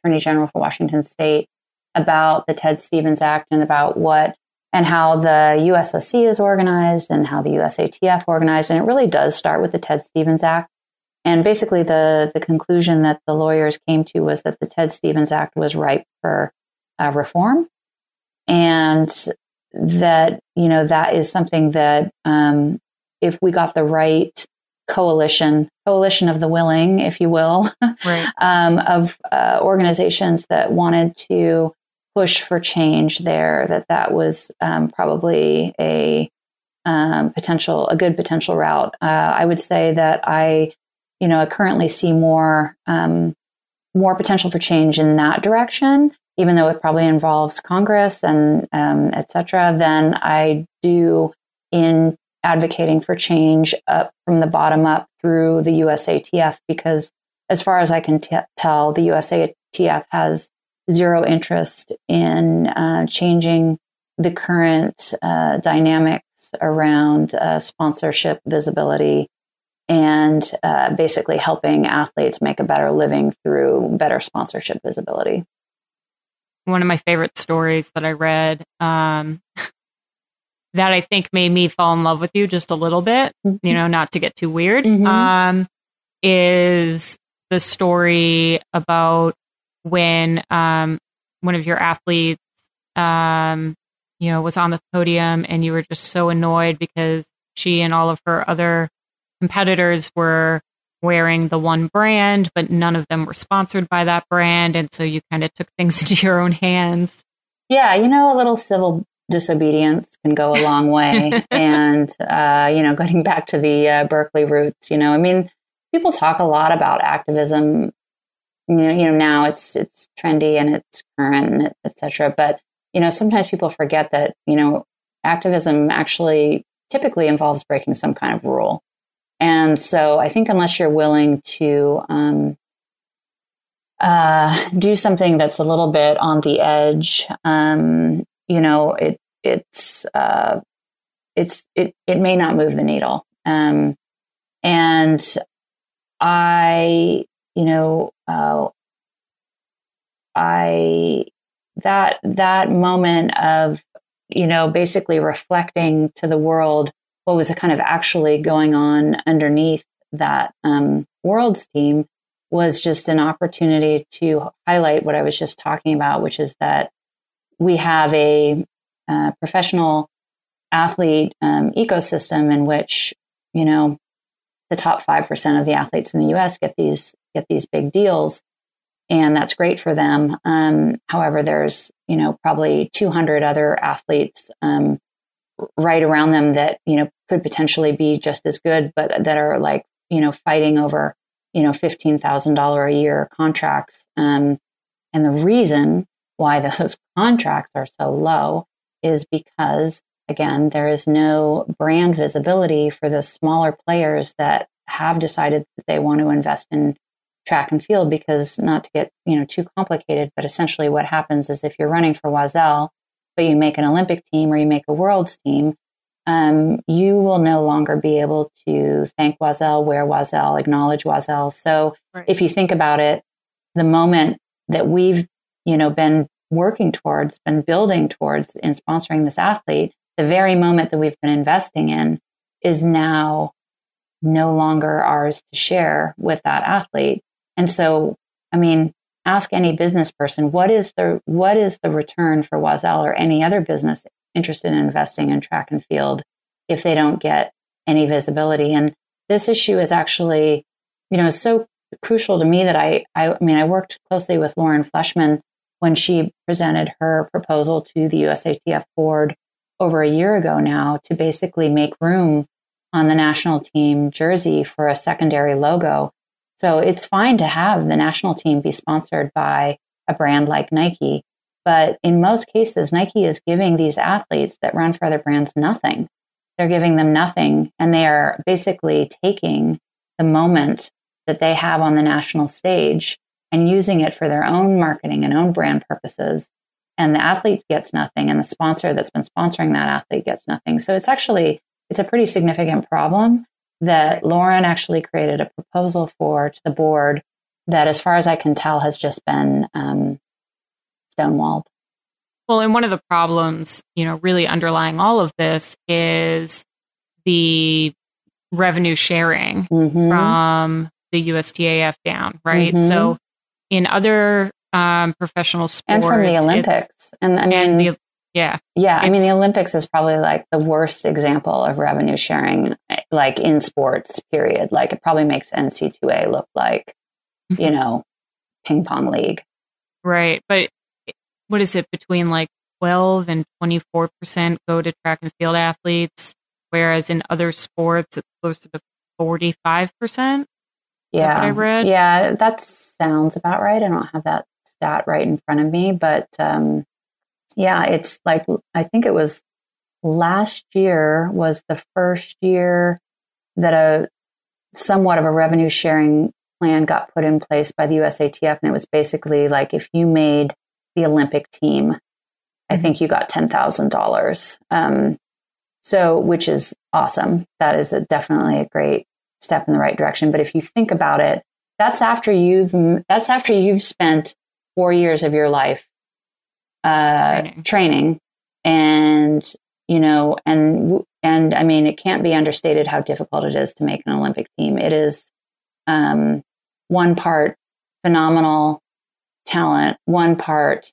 Attorney General for Washington State, about the Ted Stevens Act and about what and how the USOC is organized and how the USATF organized. And it really does start with the Ted Stevens Act. And basically the conclusion that the lawyers came to was that the Ted Stevens Act was ripe for reform. And that, that is something that if we got the right coalition of the willing, if you will, right. Of organizations that wanted to push for change there, that was probably a good potential route. I would say that I currently see more potential for change in that direction even though it probably involves Congress and et cetera, than I do in advocating for change up from the bottom up through the USATF, because as far as I can tell, the USATF has zero interest in changing the current dynamics around sponsorship, visibility, and basically helping athletes make a better living through better sponsorship visibility. One of my favorite stories that I read that I think made me fall in love with you just a little bit, mm-hmm. you know, not to get too weird, mm-hmm. Is the story about when one of your athletes, you know, was on the podium and you were just so annoyed because she and all of her other competitors were wearing the one brand, but none of them were sponsored by that brand. And so you kind of took things into your own hands. Yeah. You know, a little civil disobedience can go a long way. And, you know, getting back to the Berkeley roots, you know, I mean, people talk a lot about activism, you know, now it's trendy and it's current and et cetera. But, you know, sometimes people forget that, you know, activism actually typically involves breaking some kind of rule. And so I think unless you're willing to do something that's a little bit on the edge, you know, it may not move the needle. And I, you know, that moment of, you know, basically reflecting to the world what was kind of actually going on underneath that world's team was just an opportunity to highlight what I was just talking about, which is that we have a professional athlete ecosystem in which, you know, the top 5% of the athletes in the U.S. get these big deals, and that's great for them. However, there's, you know, probably 200 other athletes right around them that, you know, could potentially be just as good, but that are like, you know, fighting over, you know, $15,000 a year contracts. And the reason why those contracts are so low is because, again, there is no brand visibility for the smaller players that have decided that they want to invest in track and field, because not to get, you know, too complicated, but essentially what happens is if you're running for Oiselle, but you make an Olympic team or you make a world's team, you will no longer be able to thank Oiselle, wear Oiselle, acknowledge Oiselle. So right. If you think about it, the moment that we've, you know, been working towards, been building towards in sponsoring this athlete, the very moment that we've been investing in is now no longer ours to share with that athlete. And so, I mean, ask any business person, what is the return for Oiselle or any other business interested in investing in track and field if they don't get any visibility? And this issue is actually, you know, so crucial to me that I worked closely with Lauren Fleshman when she presented her proposal to the USATF board over a year ago now to basically make room on the national team jersey for a secondary logo. So it's fine to have the national team be sponsored by a brand like Nike, but in most cases, Nike is giving these athletes that run for other brands nothing. They're giving them nothing, and they are basically taking the moment that they have on the national stage and using it for their own marketing and own brand purposes. And the athlete gets nothing, and the sponsor that's been sponsoring that athlete gets nothing. So it's a pretty significant problem that Lauren actually created a proposal for to the board that, as far as I can tell, has just been stonewalled. Well, and one of the problems, you know, really underlying all of this is the revenue sharing mm-hmm. from the USTAF down, right? Mm-hmm. So in other professional sports. And from the Olympics. And I mean, yeah. Yeah. I mean, the Olympics is probably like the worst example of revenue sharing, like in sports, period. Like it probably makes NC2A look like, you know, ping pong league. Right. But what is it, between like 12 and 24% go to track and field athletes, whereas in other sports, it's closer to 45%? Yeah. That I read. Yeah. That sounds about right. I don't have that stat right in front of me, but yeah, it's like, I think it was last year was the first year that a somewhat of a revenue sharing plan got put in place by the USATF. And it was basically like, if you made the Olympic team, I think you got $10,000. So, which is awesome. That is definitely a great step in the right direction. But if you think about it, that's after you've spent 4 years of your life training, and you know, and I mean, it can't be understated how difficult it is to make an Olympic team. It is one part phenomenal talent, one part,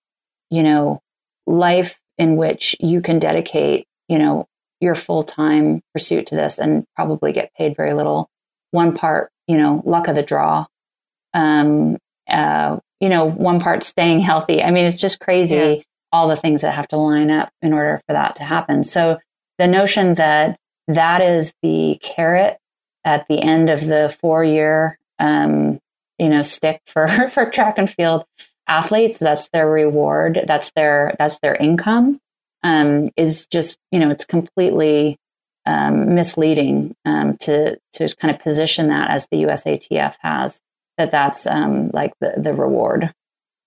you know, life in which you can dedicate, you know, your full-time pursuit to this and probably get paid very little. One part, you know, luck of the draw, you know, one part staying healthy. I mean, it's just crazy, all the things that have to line up in order for that to happen. So the notion that that is the carrot at the end of the 4 year, you know, stick for track and field athletes, that's their reward. That's their income, is just, you know, it's completely misleading to kind of position that as the USATF has, that's like the reward.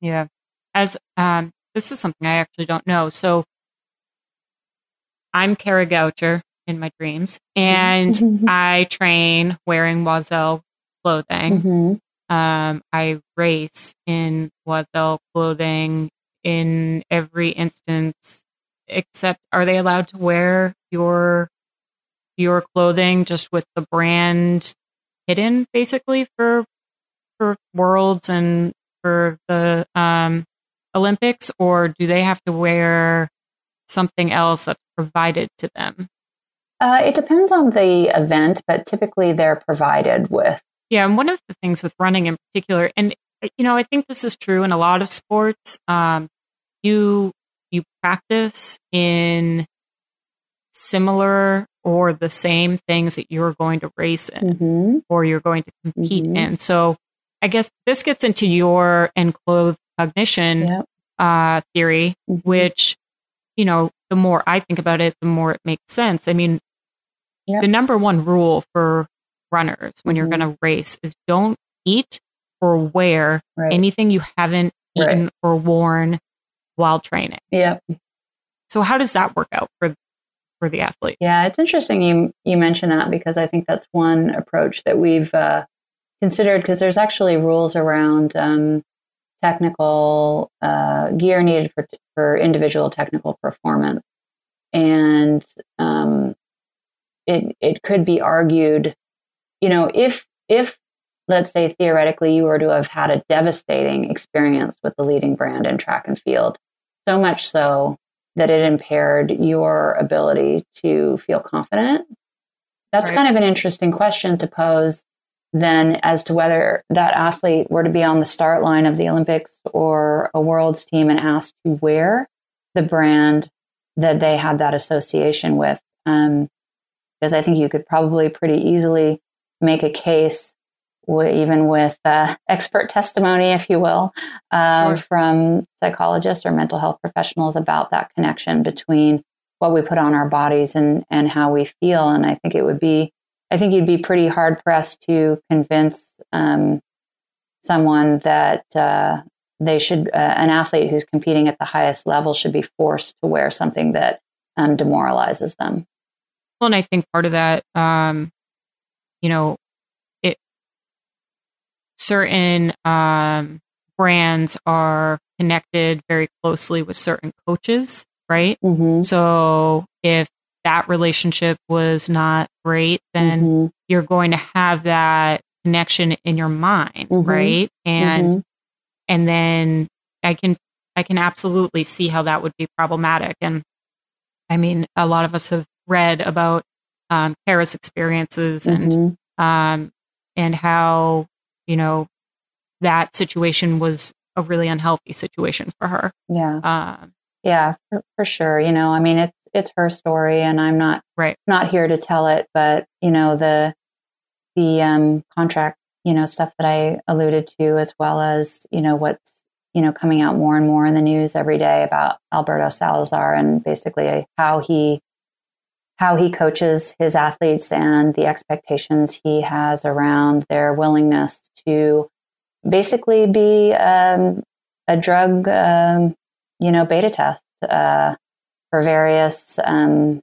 Yeah. As this is something I actually don't know. So I'm Kara Goucher in my dreams, and I train wearing Oiselle clothing. I race in Oiselle clothing in every instance, except are they allowed to wear your clothing just with the brand hidden basically for worlds and for the Olympics, or do they have to wear something else that's provided to them? It depends on the event, but typically they're provided with. Yeah. And one of the things with running in particular, and, you know, I think this is true in a lot of sports. You practice in similar or the same things that you're going to race in or you're going to compete in. So I guess this gets into your enclosed cognition theory, which, you know, the more I think about it, the more it makes sense. I mean, the number one rule for runners when you're going to race is don't eat or wear anything you haven't eaten or worn while training. Yeah. So how does that work out for the athletes? Yeah, it's interesting you mentioned that, because I think that's one approach that we've considered, because there's actually rules around technical gear needed for individual technical performance. And it could be argued, you know, if let's say theoretically you were to have had a devastating experience with the leading brand in track and field, so much so that it impaired your ability to feel confident, that's kind of an interesting question to pose then as to whether that athlete were to be on the start line of the Olympics or a world's team and asked to wear the brand that they had that association with. Because I think you could probably pretty easily make a case, even with expert testimony, if you will, from psychologists or mental health professionals about that connection between what we put on our bodies and how we feel. And I think it would be, I think you'd be pretty hard pressed to convince someone that they should, an athlete who's competing at the highest level should be forced to wear something that demoralizes them. Well, and I think part of that, you know, certain brands are connected very closely with certain coaches, right? So if that relationship was not great, then you're going to have that connection in your mind, right? And and then I can absolutely see how that would be problematic. And I mean, a lot of us have read about Kara's experiences and how, you know, that situation was a really unhealthy situation for her. Yeah, yeah, for sure. You know, I mean, it's her story, and I'm not here to tell it, but you know, the contract, you know, stuff that I alluded to, as well as, you know, what's you know, coming out more and more in the news every day about Alberto Salazar and basically how he coaches his athletes and the expectations he has around their willingness to basically be a drug, beta test for various, even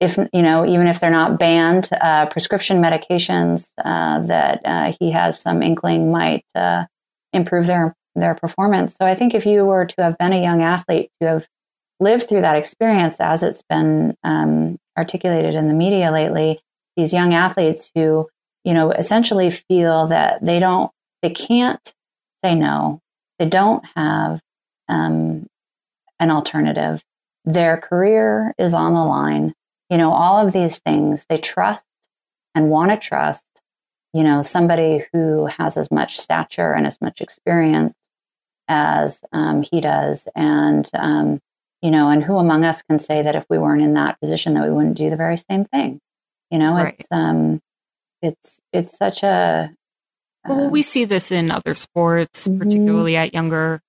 if they're not banned, prescription medications that he has some inkling might improve their performance. So I think if you were to have been a young athlete, to have lived through that experience as it's been articulated in the media lately, these young athletes who, essentially feel that they can't say no, they don't have an alternative. Their career is on the line. All of these things, they trust and want to trust, somebody who has as much stature and as much experience as he does. And, and who among us can say that if we weren't in that position that we wouldn't do the very same thing? Right. It's such a... well, we see this in other sports, mm-hmm. particularly at younger,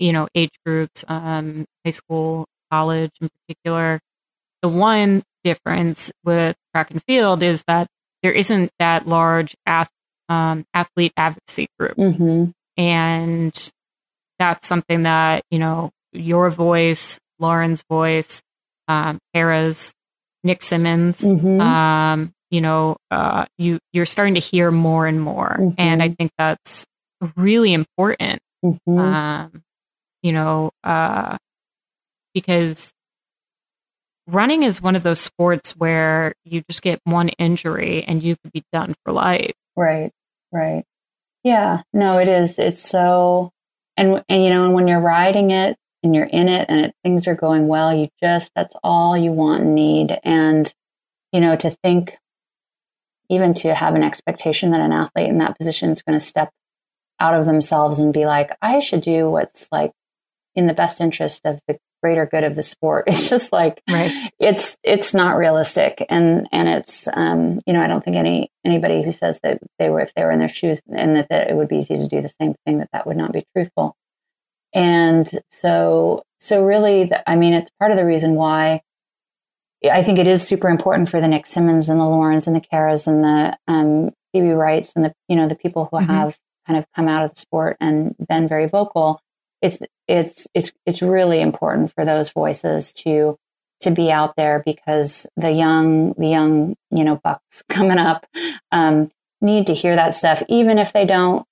age groups, high school, college in particular. The one difference with track and field is that there isn't that large athlete advocacy group. Mm-hmm. And that's something that, your voice, Lauren's voice, Kara's, Nick Simmons, mm-hmm. You're starting to hear more and more. Mm-hmm. And I think that's really important, mm-hmm. Because running is one of those sports where you just get one injury and you could be done for life. Right. Yeah, no, it is. It's so, and when you're riding it and you're in it and things are going well, that's all you want and need. And, to think, even to have an expectation that an athlete in that position is going to step out of themselves and be like, I should do what's like in the best interest of the greater good of the sport. It's just like, right. It's not realistic. And it's, I don't think anybody who says that if they were in their shoes and that it would be easy to do the same thing, that would not be truthful. And so really, it's part of the reason why I think it is super important for the Nick Simmons and the Laurens and the Karas and the, Phoebe Wrights and the, the people who mm-hmm. have kind of come out of the sport and been very vocal. It's really important for those voices to be out there, because the young bucks coming up need to hear that stuff, even if they don't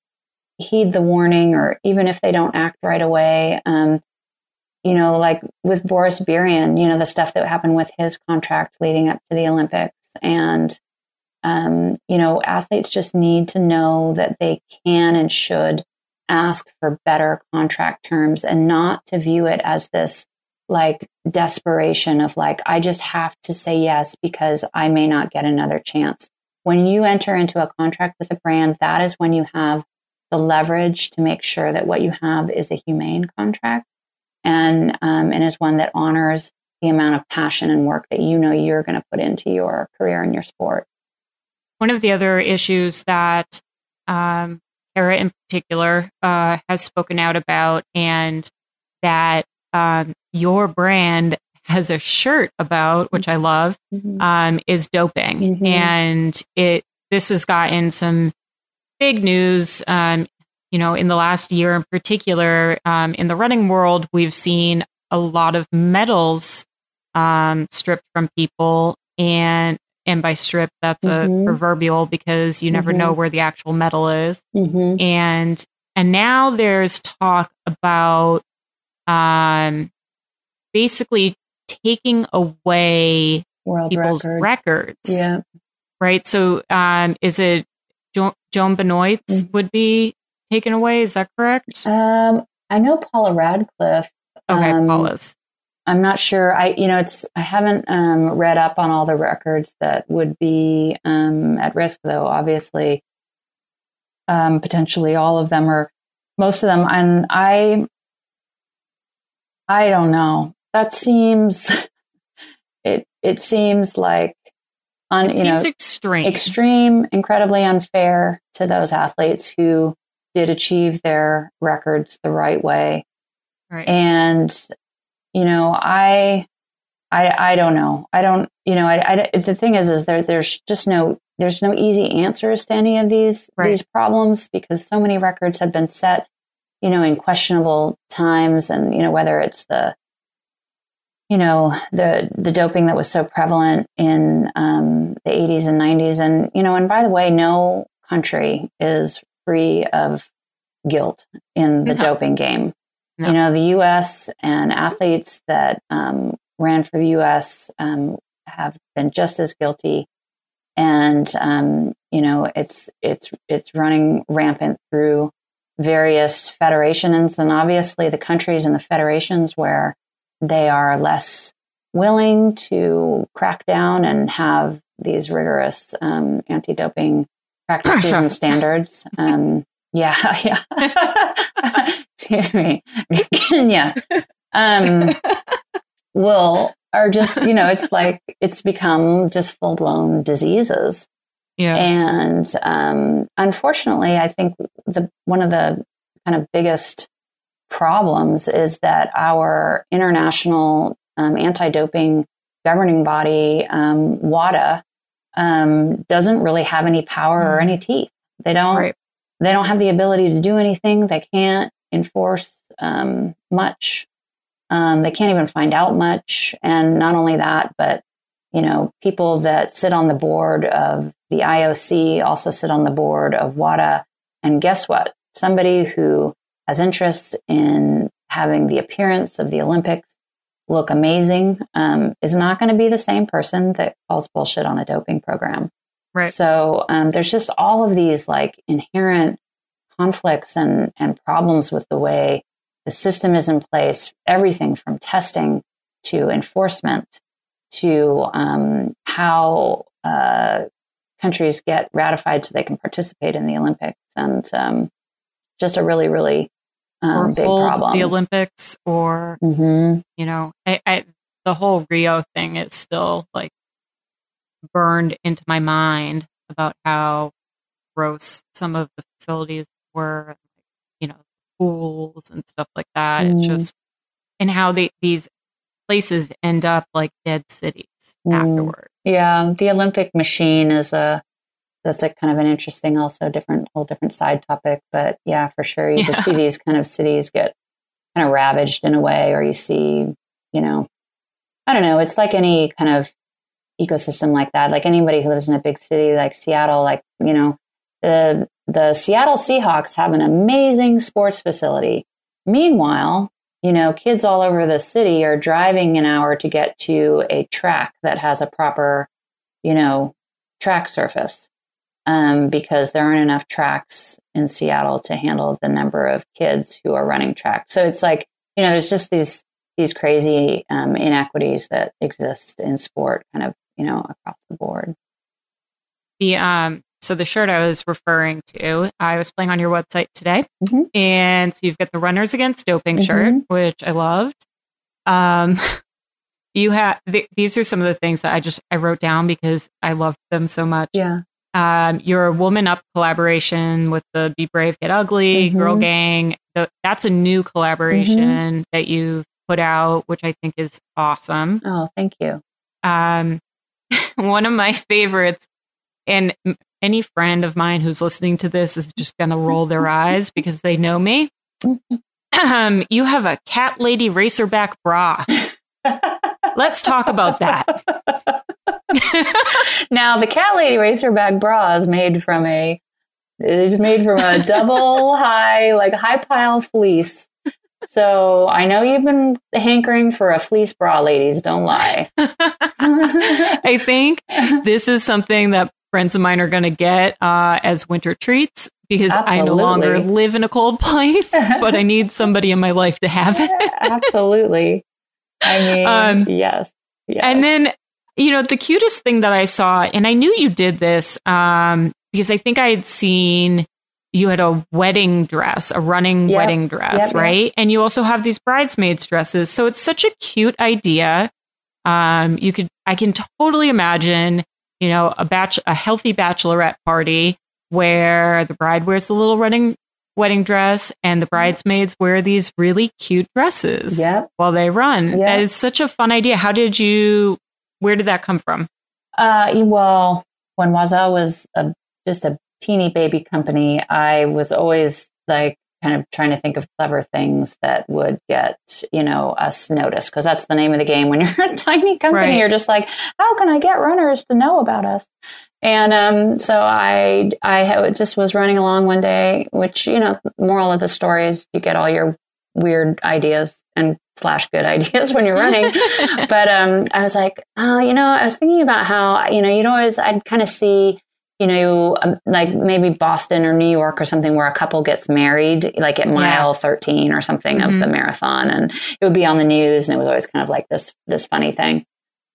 heed the warning or even if they don't act right away. Like with Boris Berean, the stuff that happened with his contract leading up to the Olympics, and athletes just need to know that they can and should ask for better contract terms, and not to view it as this like desperation of like, I just have to say yes because I may not get another chance. When you enter into a contract with a brand, that is when you have the leverage to make sure that what you have is a humane contract and is one that honors the amount of passion and work that you're going to put into your career and your sport. One of the other issues that Kara in particular has spoken out about, and that your brand has a shirt about, which I love, mm-hmm. Is doping. Mm-hmm. And this has gotten some big news, in the last year in particular. In the running world, we've seen a lot of medals stripped from people, and by strip, that's mm-hmm. a proverbial, because you never mm-hmm. know where the actual medal is. Mm-hmm. And now there's talk about basically taking away world people's records. Yeah. Right. So is it Joan Benoit's mm-hmm. would be taken away? Is that correct? I know Paula Radcliffe. Okay, Paula's. I'm not sure. I haven't read up on all the records that would be at risk, though. Obviously, potentially all of them, or most of them. And I don't know. That seems it seems like extreme, incredibly unfair to those athletes who did achieve their records the right way. Right. And, you know, I don't know. I don't, you know, I the thing is there's just no, there's no easy answers to any of these, right. these problems, because so many records have been set, you know, in questionable times. And, you know, whether it's the, you know, the doping that was so prevalent in the 80s and 90s. And, you know, and by the way, no country is free of guilt in the doping game. No. You know, the U.S. and athletes that ran for the U.S. Have been just as guilty. And, you know, it's running rampant through various federations, and obviously the countries and the federations where they are less willing to crack down and have these rigorous anti-doping practices and standards. Yeah. Excuse me. Yeah. Will are just, you know, it's like, it's become just full-blown diseases. Yeah. And unfortunately, I think one of the kind of biggest problems is that our international anti-doping governing body, WADA, doesn't really have any power or any teeth. They don't. Right. They don't have the ability to do anything. They can't enforce much. They can't even find out much. And not only that, but you know, people that sit on the board of the IOC also sit on the board of WADA. And guess what? Somebody who has interests in having the appearance of the Olympics look amazing is not going to be the same person that calls bullshit on a doping program. Right. So there's just all of these like inherent conflicts and problems with the way the system is in place, everything from testing to enforcement to how countries get ratified so they can participate in the Olympics. And just a really, really big problem. The Olympics or, you know, the whole Rio thing is still like burned into my mind about how gross some of the facilities were, you know, pools and stuff like that. It's just, and how these places end up like dead cities afterwards. Yeah. The Olympic machine is that's a kind of an interesting, also whole different side topic, but yeah, for sure. You just see these kind of cities get kind of ravaged in a way, or you see, you know, I don't know. It's like any kind of ecosystem like that. Like anybody who lives in a big city like Seattle, like, you know, the Seattle Seahawks have an amazing sports facility. Meanwhile, you know, kids all over the city are driving an hour to get to a track that has a proper, you know, track surface, because there aren't enough tracks in Seattle to handle the number of kids who are running track. So it's like, you know, there's just these crazy inequities that exist in sport, kind of, you know, across the board. So the shirt I was referring to, I was playing on your website today. And so you've got the Runners Against Doping shirt, which I loved. You have, these are some of the things that I wrote down because I loved them so much. Yeah. Your Woman Up collaboration with the Be Brave, Get Ugly, Girl Gang. That's a new collaboration that you put out, which I think is awesome. Oh, thank you. One of my favorites, and any friend of mine who's listening to this is just going to roll their eyes because they know me. You have a Cat Lady racerback bra. Let's talk about that. Now, the Cat Lady racerback bra is made from a double high pile fleece. So I know you've been hankering for a fleece bra, ladies. Don't lie. I think this is something that friends of mine are going to get as winter treats because I no longer live in a cold place, but I need somebody in my life to have it. Absolutely. I mean, yes. And then, you know, the cutest thing that I saw, and I knew you did this because I think I had seen you had a wedding dress, a running wedding dress, right? Yep. And you also have these bridesmaids dresses. So it's such a cute idea. I can totally imagine, you know, a healthy bachelorette party where the bride wears the little running wedding dress and the bridesmaids wear these really cute dresses while they run. That is such a fun idea. Where did that come from? Well, when WASA was just a teeny baby company, I was always like kind of trying to think of clever things that would get, us noticed. Cause that's the name of the game. When you're a tiny company, you're just like, how can I get runners to know about us? And, so I just was running along one day, which, moral of the story is you get all your weird ideas and good ideas when you're running. But, I was like, I was thinking about how, I'd kind of see, like maybe Boston or New York or something where a couple gets married, like at mile 13 or something of the marathon. And it would be on the news. And it was always kind of like this funny thing.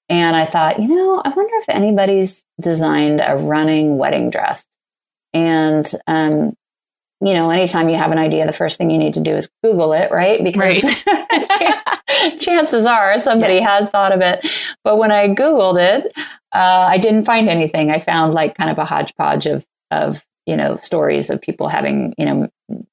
And I thought, I wonder if anybody's designed a running wedding dress. And, anytime you have an idea, the first thing you need to do is Google it, right? Because chances are somebody has thought of it. But when I Googled it, I didn't find anything. I found like kind of a hodgepodge of stories of people having,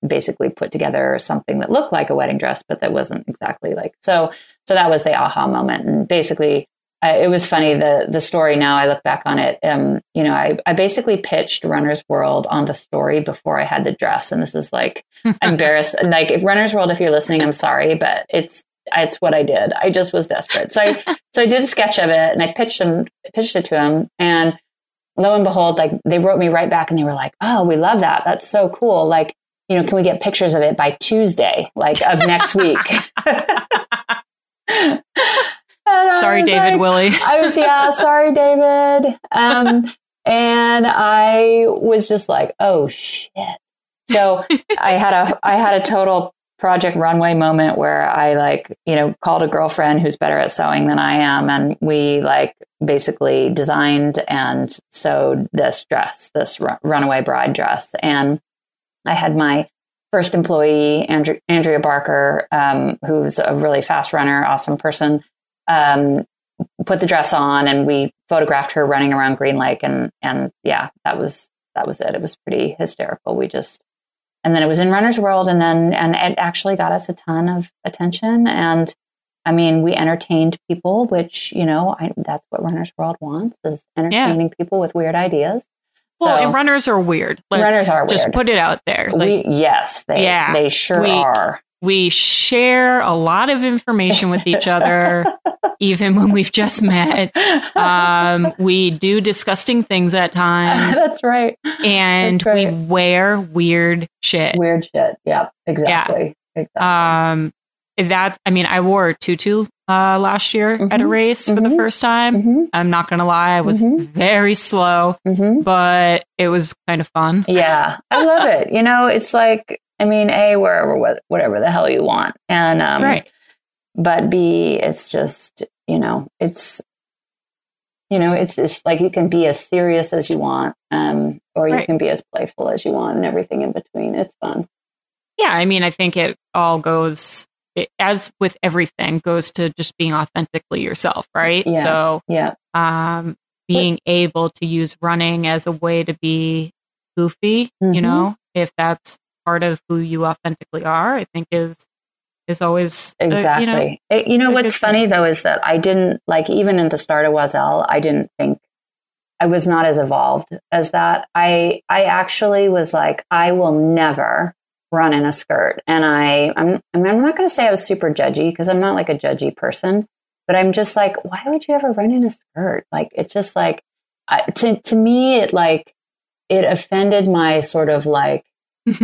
basically put together something that looked like a wedding dress, but that wasn't exactly like, so that was the aha moment. And basically it was funny. The story, now I look back on it. I basically pitched Runner's World on the story before I had the dress. And this is like, I'm embarrassed. Like if Runner's World, if you're listening, I'm sorry, but it's what I did. I just was desperate. So I did a sketch of it and I pitched it to him. And lo and behold, like they wrote me right back and they were like, oh, we love that. That's so cool. Like, can we get pictures of it by Tuesday, like of next week? Sorry, David, like, Willie. I was, sorry, David. And I was just like, oh shit. So I had a total Project Runway moment where I like, called a girlfriend who's better at sewing than I am. And we like basically designed and sewed this dress, this runaway bride dress. And I had my first employee, Andrea Barker, who's a really fast runner, awesome person, put the dress on and we photographed her running around Green Lake. And that was it. It was pretty hysterical. And then it was in Runner's World, and it actually got us a ton of attention. And I mean, we entertained people, which, that's what Runner's World wants, is entertaining people with weird ideas. Well, so, and runners are weird. Runners are weird. Just put it out there. Like, they sure are. We share a lot of information with each other, even when we've just met. We do disgusting things at times. That's right. And we wear weird shit. Weird shit. Yeah, exactly. Yeah. Exactly. I wore a tutu last year at a race for the first time. I'm not going to lie. I was very slow, but it was kind of fun. Yeah, I love it. It's like, wherever, whatever the hell you want. And, but B, it's just, it's just like, you can be as serious as you want, or you can be as playful as you want and everything in between. It's fun. Yeah. I think it all goes, as with everything, goes to just being authentically yourself. Right. Yeah. So, being able to use running as a way to be goofy, if that's part of who you authentically are, I think is always exactly. What's funny though is that I didn't even at the start of Oiselle, I didn't think I was not as evolved as that. I actually was like, I will never run in a skirt, and I'm not going to say I was super judgy because I'm not like a judgy person, but I'm just like, why would you ever run in a skirt? Like it's just like to me it offended my sort of like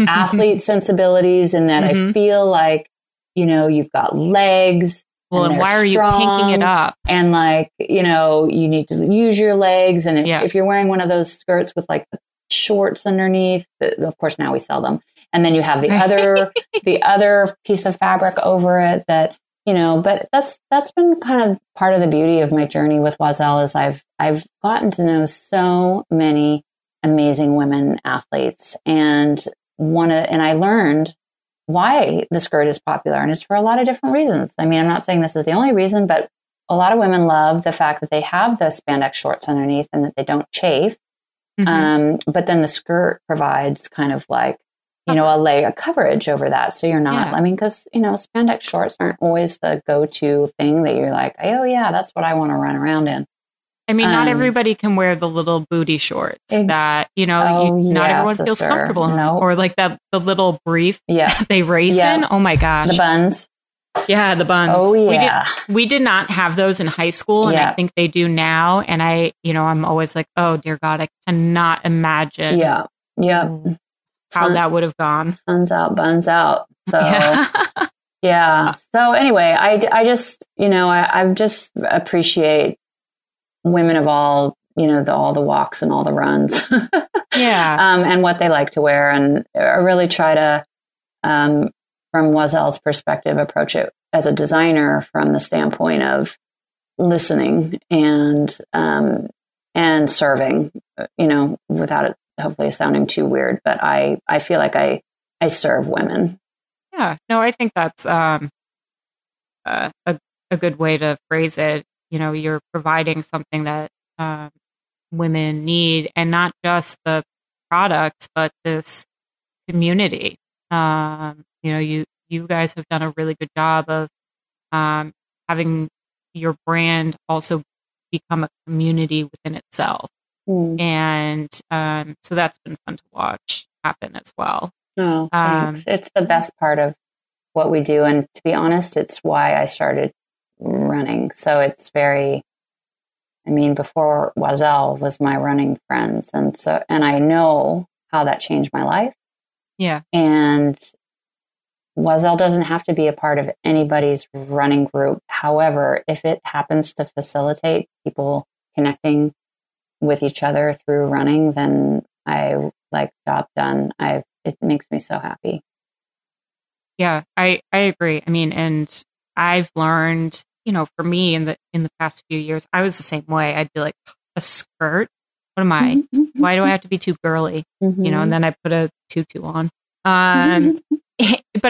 athlete sensibilities, and that I feel like, you've got legs. Well, and why are strong, you pinking it up? And like, you need to use your legs. And if you're wearing one of those skirts with like shorts underneath, of course now we sell them. And then you have the other piece of fabric over it that, but that's been kind of part of the beauty of my journey with Oiselle is I've gotten to know so many amazing women athletes, and I learned why the skirt is popular, and it's for a lot of different reasons. I'm not saying this is the only reason, but a lot of women love the fact that they have the spandex shorts underneath and that they don't chafe. But then the skirt provides kind of like you know, a layer of coverage over that. So you're not, I mean, because, you know, spandex shorts aren't always the go-to thing that you're like, oh yeah, that's what I want to run around in. I mean, not everybody can wear the little booty shorts that, you know, not everyone feels comfortable in. Or like that, the little brief they race in. Oh my gosh. The buns. Yeah, the buns. Oh yeah. We did not have those in high school, and I think they do now. And I, you know, I'm always like, oh dear God, I cannot imagine. Yeah. Yeah. How that would have gone. Sun's out, buns out. So, So anyway, I just, you know, I just appreciate women of all, you know, all the walks and all the runs. And what they like to wear. And I really try to, from Oiselle's perspective, approach it as a designer from the standpoint of listening and serving, you know, without it hopefully sounding too weird, but I feel like I serve women. Yeah, no, I think that's a good way to phrase it. You know, you're providing something that women need, and not just the products, but this community. You know, you guys have done a really good job of having your brand also become a community within itself. And so that's been fun to watch happen as well. Oh, it's the best part of what we do. And to be honest, it's why I started running. So it's very, I mean, before Oiselle was my running friends. And so, and I know how that changed my life. Yeah. And Oiselle doesn't have to be a part of anybody's running group. However, if it happens to facilitate people connecting with each other through running, then I like job done. It makes me so happy. Yeah, I agree. I mean, and I've learned, you know, for me in the past few years, I was the same way. I'd be like, a skirt? What am I? Mm-hmm. Why do I have to be too girly? Mm-hmm. You know, and then I put a tutu on. But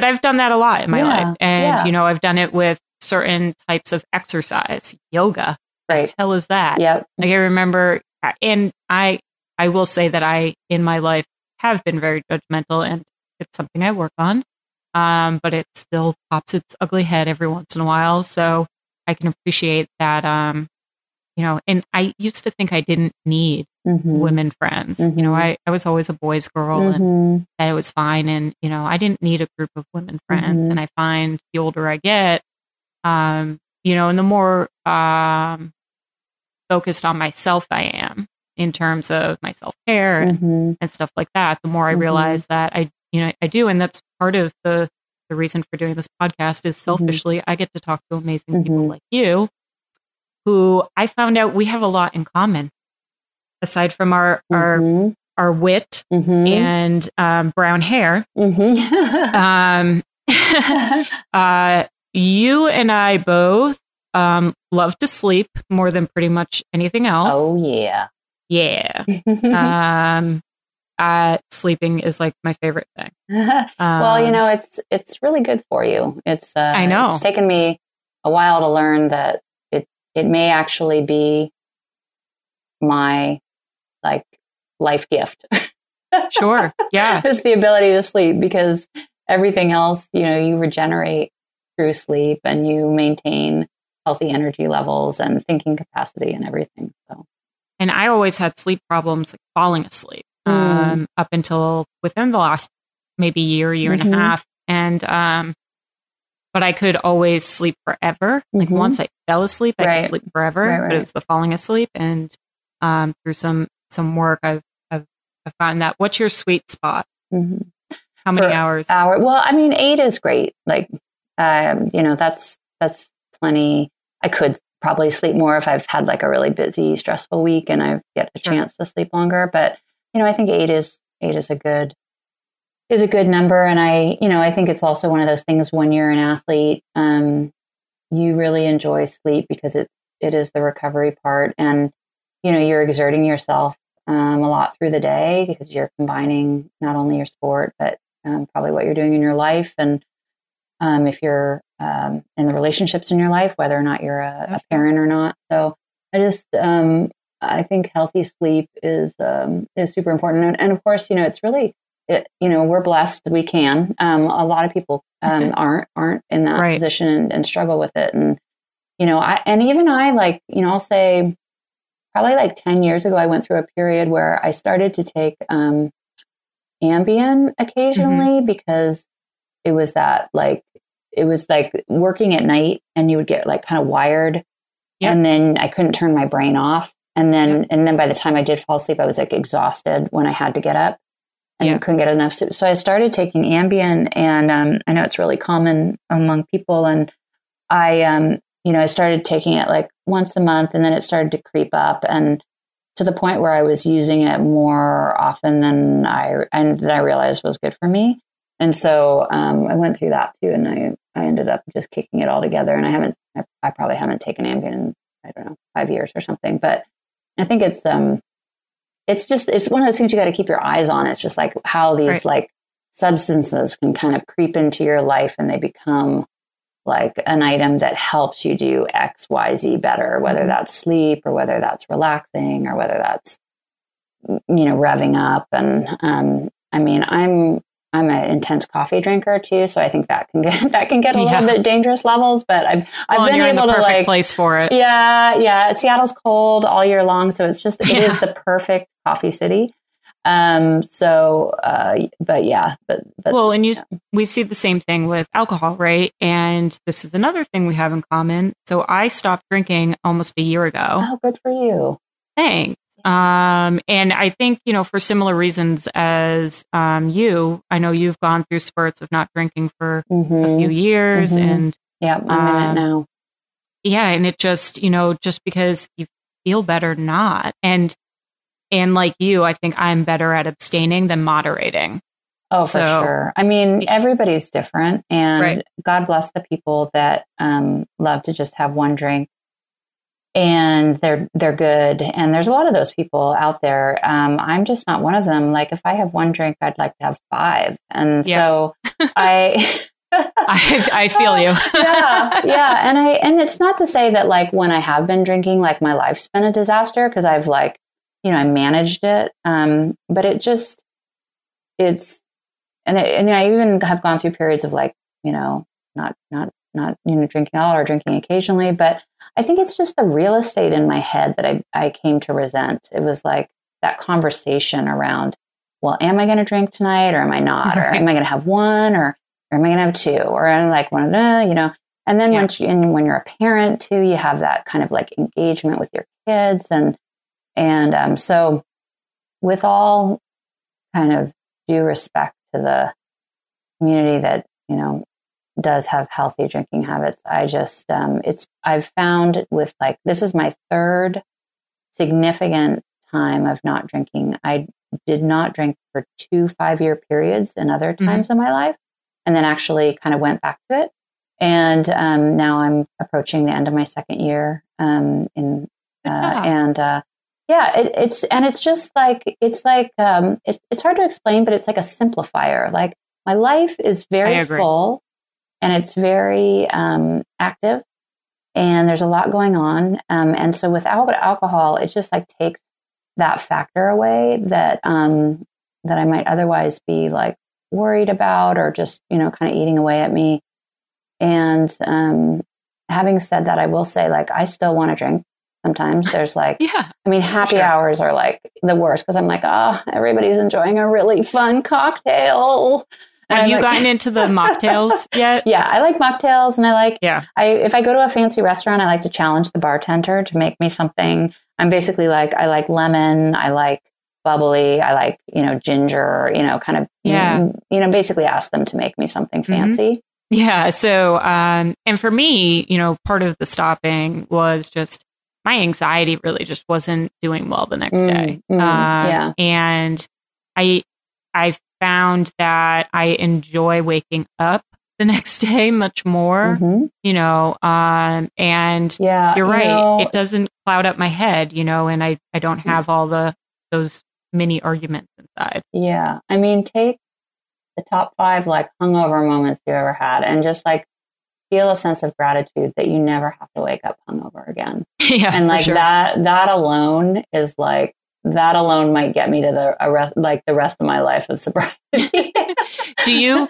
I've done that a lot in my life. And, you know, I've done it with certain types of exercise, yoga. Right. The hell is that? Yep. Like I remember, and I will say that I, in my life, have been very judgmental, and it's something I work on, but it still pops its ugly head every once in a while. So I can appreciate that, you know, and I used to think I didn't need women friends. Mm-hmm. You know, I was always a boys girl, and that it was fine. And, you know, I didn't need a group of women friends. And I find the older I get, you know, and the more focused on myself I am in terms of my self-care and stuff like that, the more I realize that I do. And that's part of the reason for doing this podcast is selfishly, I get to talk to amazing people like you, who I found out we have a lot in common aside from our wit and brown hair. You and I both love to sleep more than pretty much anything else. Oh, yeah. Yeah. Sleeping is like my favorite thing. Well, you know, it's really good for you. It's I know. It's taken me a while to learn that it may actually be my like life gift. Sure. Yeah. It's the ability to sleep, because everything else, you know, you regenerate through sleep, and you maintain healthy energy levels and thinking capacity and everything. So, and I always had sleep problems, like falling asleep, up until within the last maybe year and a half. And but I could always sleep forever. Like once I fell asleep, I could sleep forever. But it was the falling asleep. And through some work, I've gotten that. What's your sweet spot? How many hours? Well, I mean, 8 is great. Like. You know, that's plenty. I could probably sleep more if I've had like a really busy, stressful week and I get a chance to sleep longer. But, you know, I think 8 is a good number. And I, you know, I think it's also one of those things when you're an athlete, you really enjoy sleep because it is the recovery part, and, you know, you're exerting yourself, a lot through the day because you're combining not only your sport, but, probably what you're doing in your life. And, if you're in the relationships in your life, whether or not you're a parent or not. So I just, I think healthy sleep is super important. And of course, you know, it's really it, you know, we're blessed. We can. A lot of people aren't in that right. position and struggle with it. And, you know, I like, you know, I'll say probably like 10 years ago, I went through a period where I started to take Ambien occasionally mm-hmm. because it was that like, it was like working at night and you would get like kind of wired yep. and then I couldn't turn my brain off. And then, yep. and then by the time I did fall asleep, I was like exhausted when I had to get up and yep. couldn't get enough sleep. So I started taking Ambien and I know it's really common among people. And I, you know, I started taking it like once a month and then it started to creep up and to the point where I was using it more often than I realized was good for me. And so I went through that too. And I ended up just kicking it all together. And I probably haven't taken Ambien in, I don't know, 5 years or something. But I think it's one of those things you got to keep your eyes on. It's just like how these right. like substances can kind of creep into your life and they become like an item that helps you do X, Y, Z better, whether that's sleep or whether that's relaxing or whether that's, you know, revving up. And I mean, I'm an intense coffee drinker too, so I think that can get a yeah. little bit dangerous levels. But I've been able to like place for it. Yeah. Seattle's cold all year long, so it's just it is the perfect coffee city. We see the same thing with alcohol, right? And this is another thing we have in common. So I stopped drinking almost a year ago. Oh, good for you. Thanks. And I think, you know, for similar reasons as you, I know you've gone through spurts of not drinking for mm-hmm. a few years mm-hmm. and yeah, I'm in it now. Yeah. And it just, you know, just because you feel better not. And like you, I think I'm better at abstaining than moderating. Oh, so, for sure. I mean, everybody's different and right. God bless the people that love to just have one drink. And they're good. And there's a lot of those people out there. I'm just not one of them. Like if I have one drink, I'd like to have five. And yeah. so I feel you. yeah. Yeah. And it's not to say that like when I have been drinking, like my life's been a disaster. Cause I've like, you know, I managed it. But it just, it's, and I even have gone through periods of like, you know, not, you know, drinking at all or drinking occasionally, but I think it's just the real estate in my head that I came to resent. It was like that conversation around, well, am I going to drink tonight or am I not? Or am I going to have one or am I going to have two? Or I'm like one of the, you know, and then yeah. when you're a parent too, you have that kind of like engagement with your kids. And so with all kind of due respect to the community that, you know, does have healthy drinking habits. I just, I've found with like, this is my third significant time of not drinking. I did not drink for 2 5-year periods and other times mm-hmm. in my life. And then actually kind of went back to it. And, now I'm approaching the end of my second year. It's just like, it's hard to explain, but it's like a simplifier. Like my life is very full. And it's very active and there's a lot going on. And so without alcohol, it just like takes that factor away that that I might otherwise be like worried about or just, you know, kind of eating away at me. And having said that, I will say like I still want to drink sometimes. There's like, yeah, I mean, happy hours are like the worst because I'm like, oh, everybody's enjoying a really fun cocktail. Have you gotten into the mocktails yet? Yeah, I like mocktails and I like, yeah. If I go to a fancy restaurant, I like to challenge the bartender to make me something. I'm basically like, I like lemon, I like bubbly, I like, you know, ginger, you know, kind of, yeah. you know, basically ask them to make me something fancy. Mm-hmm. Yeah. So, and for me, you know, part of the stopping was just my anxiety really just wasn't doing well the next day. Mm-hmm. Yeah. And I found that I enjoy waking up the next day much more, mm-hmm. you know, and yeah, you're right. You know, it doesn't cloud up my head, you know, and I don't have all those mini arguments inside. Yeah. I mean, take the top 5, like hungover moments you ever had and just like feel a sense of gratitude that you never have to wake up hungover again. Yeah, and like that alone is like that alone might get me to the rest of my life of sobriety. Do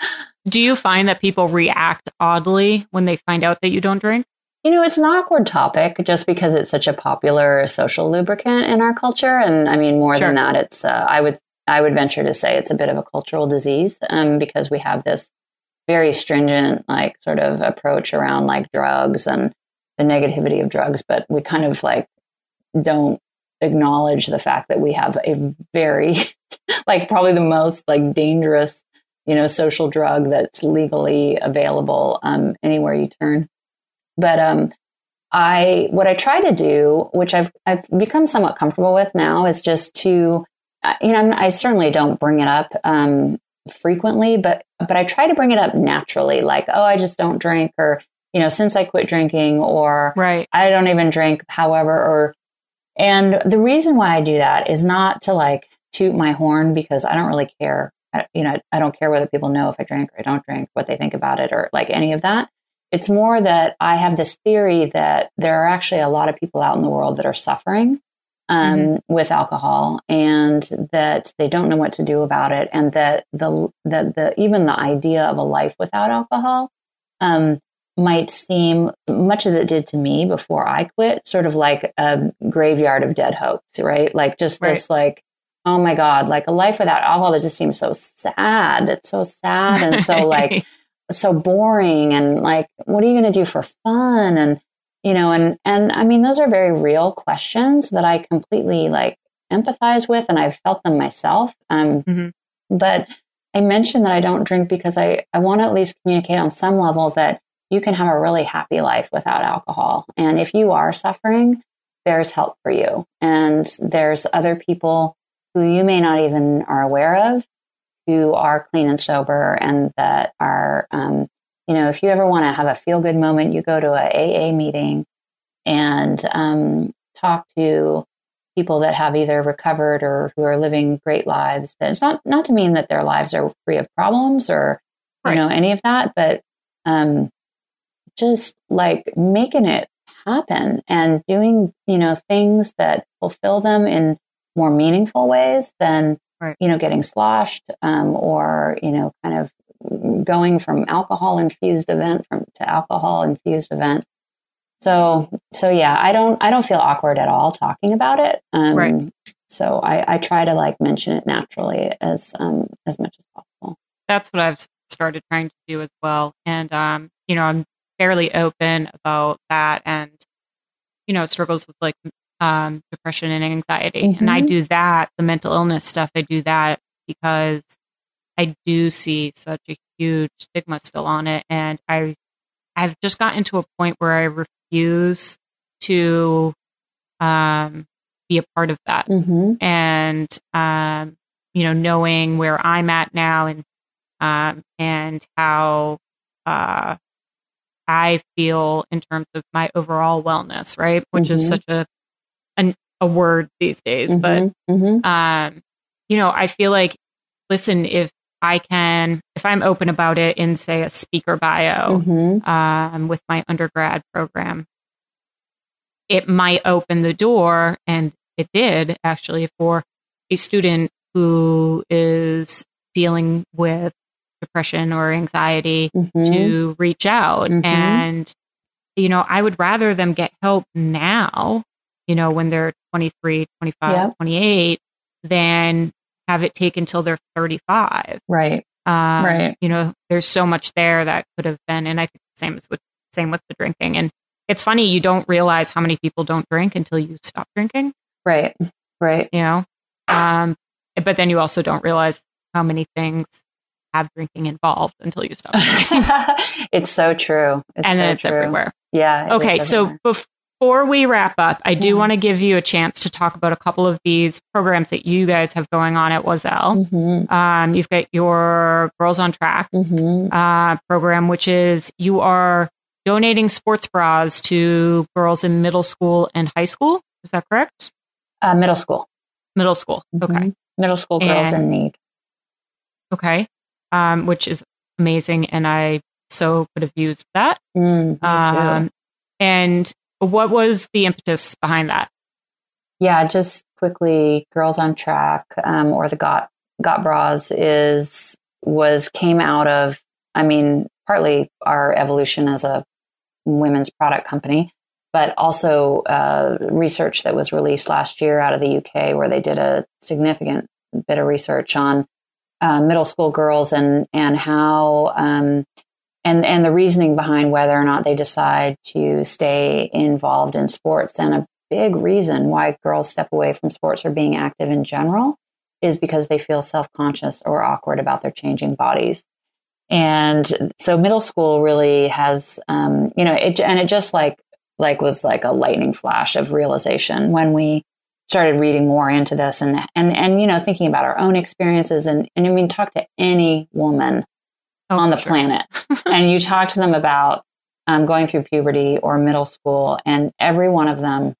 you find that people react oddly when they find out that you don't drink? You know, it's an awkward topic just because it's such a popular social lubricant in our culture. And I mean, more sure. than that, it's I would venture to say it's a bit of a cultural disease because we have this very stringent, like, sort of approach around, like, drugs and the negativity of drugs. But we kind of, like, don't acknowledge the fact that we have a very, like, probably the most, like, dangerous, you know, social drug that's legally available anywhere you turn. But what I try to do, which I've become somewhat comfortable with now, is just to, you know, I certainly don't bring it up frequently, but I try to bring it up naturally, like, oh, I just don't drink, or, you know, since I quit drinking, or right. I don't even drink, however, or, and the reason why I do that is not to, like, toot my horn, because I don't really care. You know, I don't care whether people know if I drink or I don't drink, what they think about it, or, like, any of that. It's more that I have this theory that there are actually a lot of people out in the world that are suffering with alcohol, and that they don't know what to do about it. And that even the idea of a life without alcohol might seem, much as it did to me before I quit, sort of like a graveyard of dead hopes, right? Like, just right. this, like, oh my God, like, a life without alcohol, that just seems so sad. It's so sad. And so, like, so boring, and, like, what are you going to do for fun? And, you know, and I mean, those are very real questions that I completely, like, empathize with, and I've felt them myself. But I mentioned that I don't drink because I want to at least communicate on some level that you can have a really happy life without alcohol. And if you are suffering, there's help for you. And there's other people who you may not even are aware of, who are clean and sober, and that are, you know, if you ever want to have a feel good moment, you go to a AA meeting and talk to people that have either recovered or who are living great lives. That's not to mean that their lives are free of problems or, you know, any of that, but just, like, making it happen and doing, you know, things that fulfill them in more meaningful ways than, you know, getting sloshed, or, you know, kind of going from alcohol infused event to alcohol infused event. So yeah, I don't feel awkward at all talking about it. So I try to, like, mention it naturally as much as possible. That's what I've started trying to do as well. And, you know, I'm fairly open about that, and, you know, struggles with, like, depression and anxiety. And I do that, the mental illness stuff, I do that because I do see such a huge stigma still on it. And I've just gotten to a point where I refuse to be a part of that. And, you know, knowing where I'm at now, and how I feel in terms of my overall wellness, right? Which is such a word these days, but, you know, I feel like, listen, if I'm open about it in, say, a speaker bio, with my undergrad program, it might open the door, and it did actually, for a student who is dealing with depression or anxiety to reach out. And, you know, I would rather them get help now, you know, when they're 23, 25, 28, than have it take until they're 35. You know, there's so much there that could have been. And I think the same with the drinking. And it's funny, you don't realize how many people don't drink until you stop drinking. You know, but then you also don't realize how many things have drinking involved until you stop drinking. It's so true. It's everywhere. Yeah. Okay. So before we wrap up, I do want to give you a chance to talk about a couple of these programs that you guys have going on at Oiselle. You've got your Girls on Track program, which is, you are donating sports bras to girls in middle school and high school. Is that correct? Middle school. Okay. Middle school girls in need. Okay. Which is amazing. And I so could have used that. And what was the impetus behind that? Yeah, just quickly, Girls on Track, or the Got Bras came out of, I mean, partly our evolution as a women's product company, but also research that was released last year out of the UK, where they did a significant bit of research on middle school girls and how and the reasoning behind whether or not they decide to stay involved in sports. And a big reason why girls step away from sports or being active in general is because they feel self-conscious or awkward about their changing bodies. And so middle school really has, it just like was like a lightning flash of realization when we started reading more into this and thinking about our own experiences and I mean, talk to any woman on the planet and you talk to them about going through puberty or middle school, and every one of them,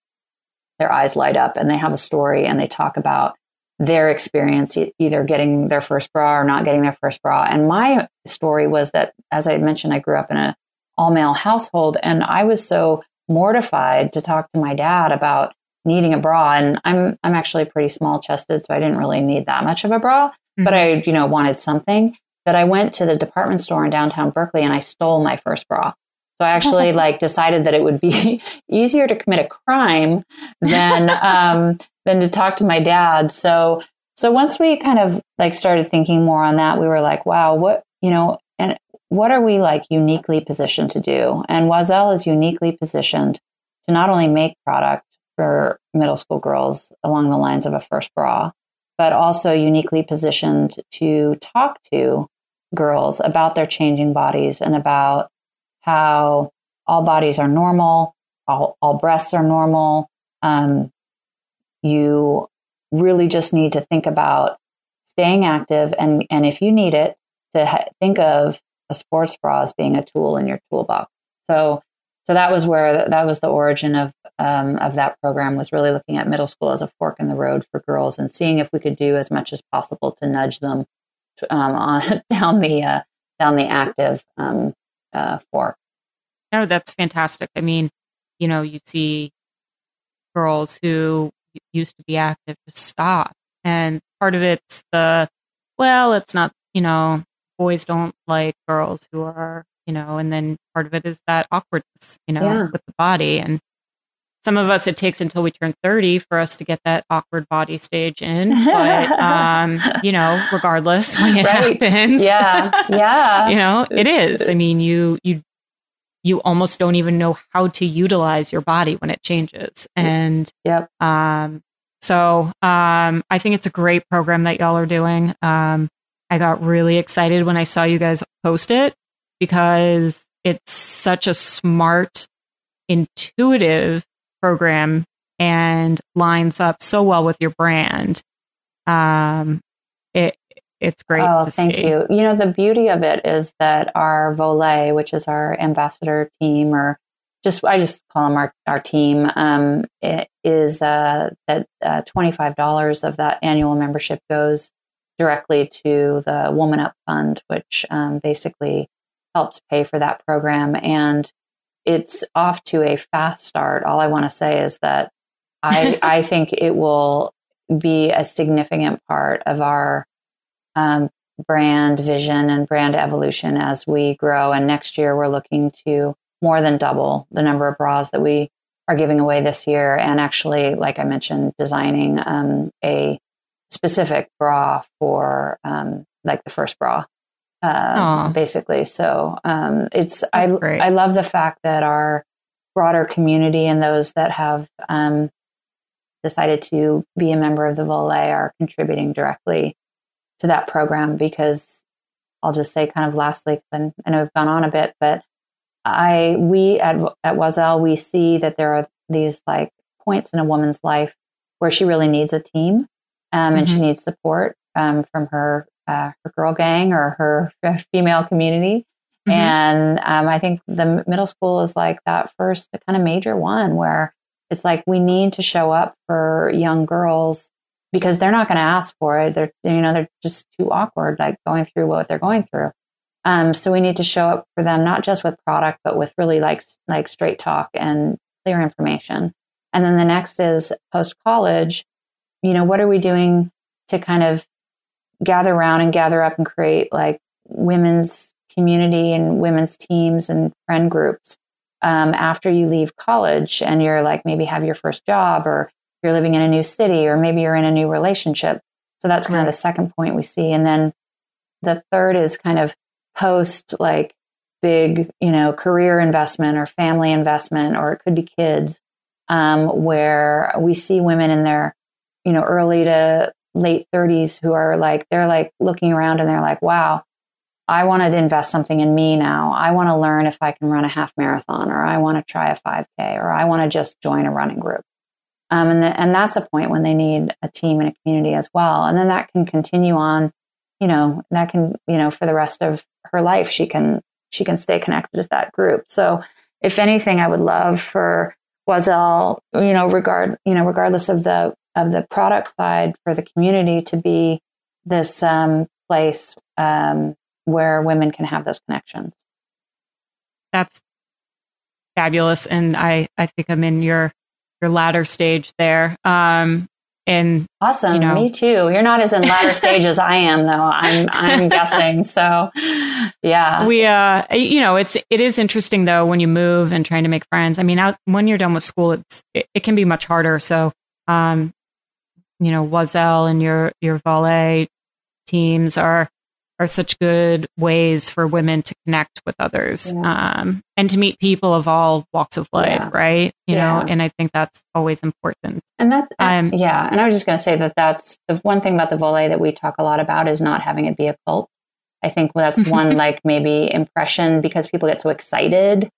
their eyes light up and they have a story and they talk about their experience, either getting their first bra or not getting their first bra. And my story was that, as I mentioned, I grew up in an all-male household, and I was so mortified to talk to my dad about needing a bra. And I'm actually pretty small-chested, so I didn't really need that much of a bra, mm-hmm. but I, wanted something, that I went to the department store in downtown Berkeley and I stole my first bra. So I actually decided that it would be easier to commit a crime than to talk to my dad. So once we kind of started thinking more on that, we were like, wow, what are we uniquely positioned to do? And Oiselle is uniquely positioned to not only make product for middle school girls along the lines of a first bra, but also uniquely positioned to talk to girls about their changing bodies and about how all bodies are normal, all breasts are normal. You really just need to think about staying active. And if you need it, to think of a sports bra as being a tool in your toolbox. So that was the origin of that program, was really looking at middle school as a fork in the road for girls and seeing if we could do as much as possible to nudge them down the active fork. No, that's fantastic. I mean, you see girls who used to be active to stop, and part of it's it's not, boys don't like girls who are, and then part of it is that awkwardness, with the body. And some of us, it takes until we turn 30 for us to get that awkward body stage in, but regardless, when it happens, yeah, it is. I mean, you almost don't even know how to utilize your body when it changes. And I think it's a great program that y'all are doing. I got really excited when I saw you guys post it, because it's such a smart, intuitive program and lines up so well with your brand. It's great. Oh, thank you. The beauty of it is that our Volet, which is our ambassador team, or I just call them our team, it is that $25 of that annual membership goes directly to the Woman Up Fund, which basically helps pay for that program. And it's off to a fast start. All I want to say is that I think it will be a significant part of our brand vision and brand evolution as we grow. And next year, we're looking to more than double the number of bras that we are giving away this year. And actually, like I mentioned, designing a specific bra for the first bra, basically. So I love the fact that our broader community and those that have decided to be a member of the Volet are contributing directly to that program, because I'll just say kind of lastly, and I know we've gone on a bit, but we at Oiselle, we see that there are these points in a woman's life where she really needs a team. And she needs support from her girl gang or her female community. Mm-hmm. And I think the middle school is that first kind of major one where it's we need to show up for young girls, because they're not going to ask for it. They're, they're just too awkward, going through what they're going through. So we need to show up for them, not just with product, but with really straight talk and clear information. And then the next is post-college, you know, what are we doing to kind of gather around and gather up and create like women's community and women's teams and friend groups after you leave college and you're like maybe have your first job or you're living in a new city or maybe you're in a new relationship. So that's kind of the second point we see. And then the third is kind of post like big, you know, career investment or family investment, or it could be kids, where we see women in their, you know, early to late 30s who are like, they're like looking around and they're like, wow, I wanted to invest something in me now. I want to learn if I can run a half marathon, or I want to try a 5K, or I want to just join a running group. And that's a point when they need a team and a community as well. And then that can continue on, you know, that can, you know, for the rest of her life, she can stay connected to that group. So if anything, I would love for Oiselle, you know, regardless of the product side, for the community to be this place where women can have those connections. That's fabulous. And I think I'm in your latter stage there. And awesome. You know, me too. You're not as in latter stage as I am though. I'm guessing. So yeah, we, you know, it is interesting though, when you move and trying to make friends, I mean, when you're done with school, it can be much harder. So, you know, Oiselle and your volley teams are such good ways for women to connect with others, and to meet people of all walks of life, right? You know, and I think that's always important. And that's, and I was just going to say that's the one thing about the volley that we talk a lot about is not having it be a cult. I think that's one, like maybe impression, because people get so excited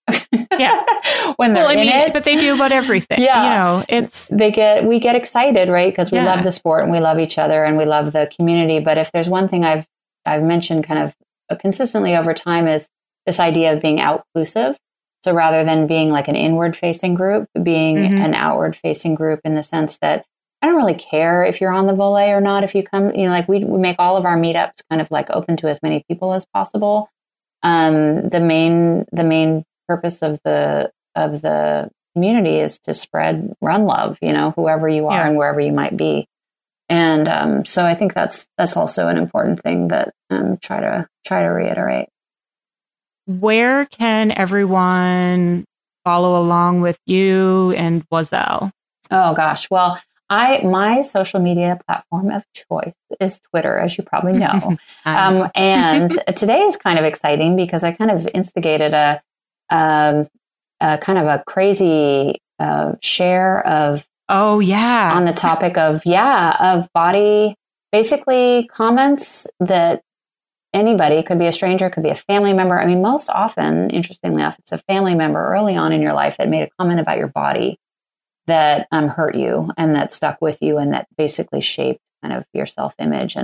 when they're in it. But they do about everything. Yeah. You know, we get excited, right? Because we love the sport and we love each other and we love the community. But if there's one thing I've mentioned kind of consistently over time is this idea of being out-clusive. So rather than being like an inward-facing group, being an outward-facing group in the sense that I don't really care if you're on the volley or not. If you come, you know, like we make all of our meetups kind of like open to as many people as possible. The main purpose of the community is to spread run love, you know, whoever you are and wherever you might be. And so I think that's also an important thing that try to reiterate. Where can everyone follow along with you and Oiselle? Oh gosh, well, my social media platform of choice is Twitter, as you probably know. And today is kind of exciting because I kind of instigated a kind of a crazy share of. Oh, yeah. On the topic of body, basically comments that anybody, could be a stranger, could be a family member. I mean, most often, interestingly enough, it's a family member early on in your life that made a comment about your body that hurt you and that stuck with you and that basically shaped kind of your self-image.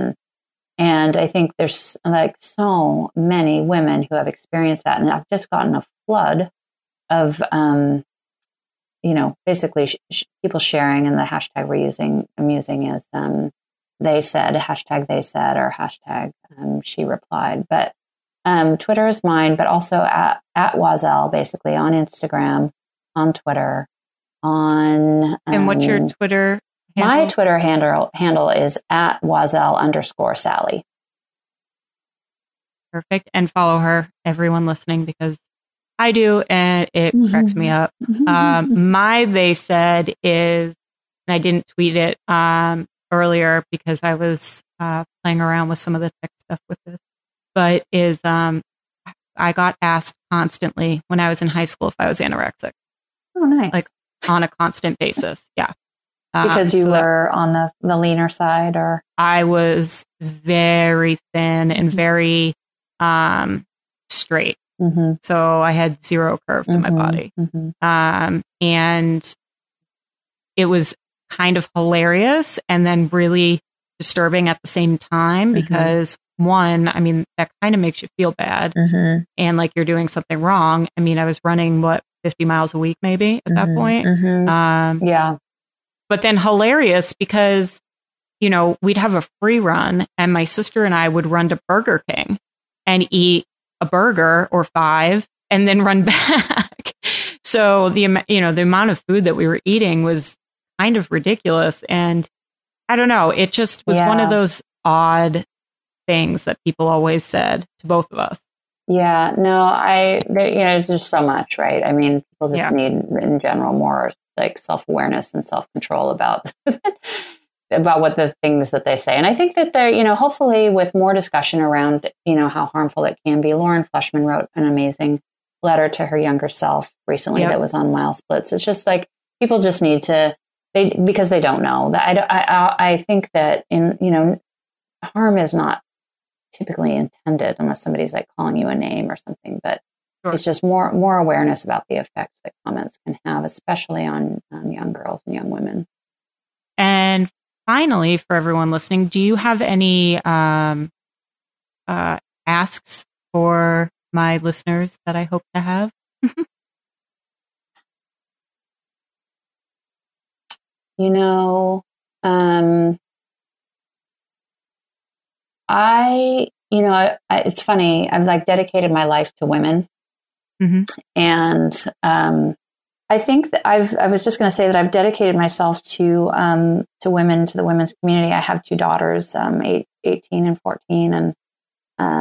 And I think there's like so many women who have experienced that. And I've just gotten a flood of, you know, basically people sharing, and the hashtag we're using, I'm using is they said, hashtag they said, or hashtag she replied. But Twitter is mine, but also at Oiselle, basically on Instagram, on Twitter, on... and what's your Twitter handle? My Twitter handle is at @Oiselle_Sally. Perfect. And follow her, everyone listening, because I do, and it cracks me up. My they said is, and I didn't tweet it earlier because I was playing around with some of the tech stuff with this, but is I got asked constantly when I was in high school if I was anorexic. Oh, nice. Like on a constant basis, yeah. Because you were on the leaner side, or? I was very thin and very straight. Mm-hmm. So I had zero curve to my body. Mm-hmm. And it was kind of hilarious and then really disturbing at the same time because one, I mean, that kind of makes you feel bad and like you're doing something wrong. I mean, I was running 50 miles a week, maybe at that point. Mm-hmm. But then hilarious because, you know, we'd have a free run and my sister and I would run to Burger King and eat a burger or five and then run back. So the amount of food that we were eating was kind of ridiculous. And I don't know, it just was one of those odd things that people always said to both of us. Yeah, no, there's just so much, right? I mean, people just need in general more like self-awareness and self-control about what the things that they say. And I think that they're, hopefully with more discussion around, how harmful it can be. Lauren Fleshman wrote an amazing letter to her younger self recently that was on Mile Splits. It's just like, people just need to, because they don't know that. I think that harm is not typically intended unless somebody's like calling you a name or something, but it's just more awareness about the effects that comments can have, especially on young girls and young women. And finally, for everyone listening, do you have any asks for my listeners that I hope to have? It's funny. I've like dedicated my life to women. Mm-hmm. And I think that I was just going to say that I've dedicated myself to women, to the women's community. I have two daughters, 18 and 14.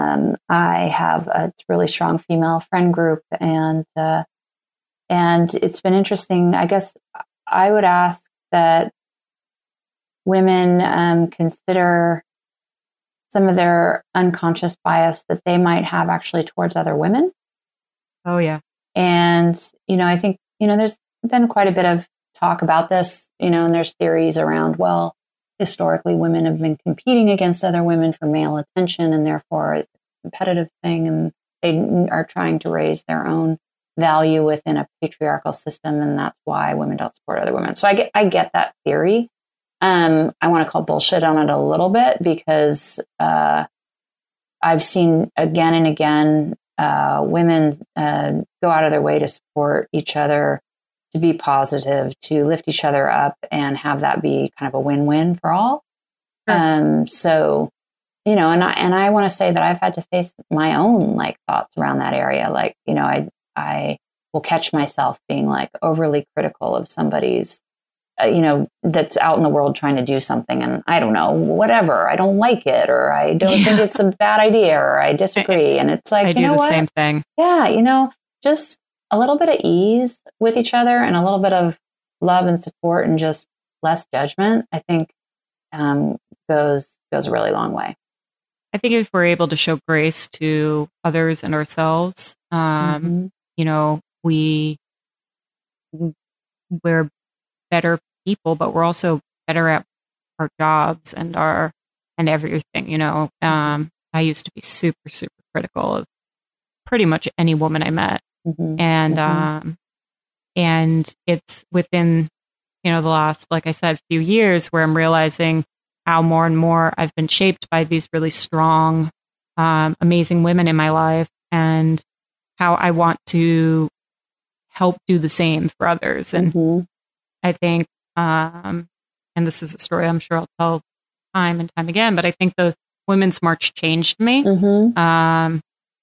And I have a really strong female friend group. And it's been interesting. I guess I would ask that women consider some of their unconscious bias that they might have actually towards other women. Oh, yeah. And, I think, there's been quite a bit of talk about this, and there's theories around, well, historically, women have been competing against other women for male attention, and therefore it's a competitive thing. And they are trying to raise their own value within a patriarchal system. And that's why women don't support other women. So I get that theory. I want to call bullshit on it a little bit because I've seen again and again women go out of their way to support each other, to be positive, to lift each other up, and have that be kind of a win-win for all. Sure. And I want to say that I've had to face my own like thoughts around that area. Like, I will catch myself being like overly critical of somebody's that's out in the world trying to do something, and I don't know, whatever, I don't like it, or I don't think it's a bad idea, or I disagree. And it's like, same thing. Yeah. Just a little bit of ease with each other and a little bit of love and support and just less judgment, I think, goes a really long way. I think if we're able to show grace to others and ourselves, mm-hmm. We're better people, but we're also better at our jobs and everything. I used to be super, super critical of pretty much any woman I met. Mm-hmm. And, mm-hmm. And it's within, the last, like I said, few years where I'm realizing how more and more I've been shaped by these really strong, amazing women in my life, and how I want to help do the same for others. And, mm-hmm. I think, and this is a story I'm sure I'll tell time and time again, but I think the Women's March changed me. Mm-hmm.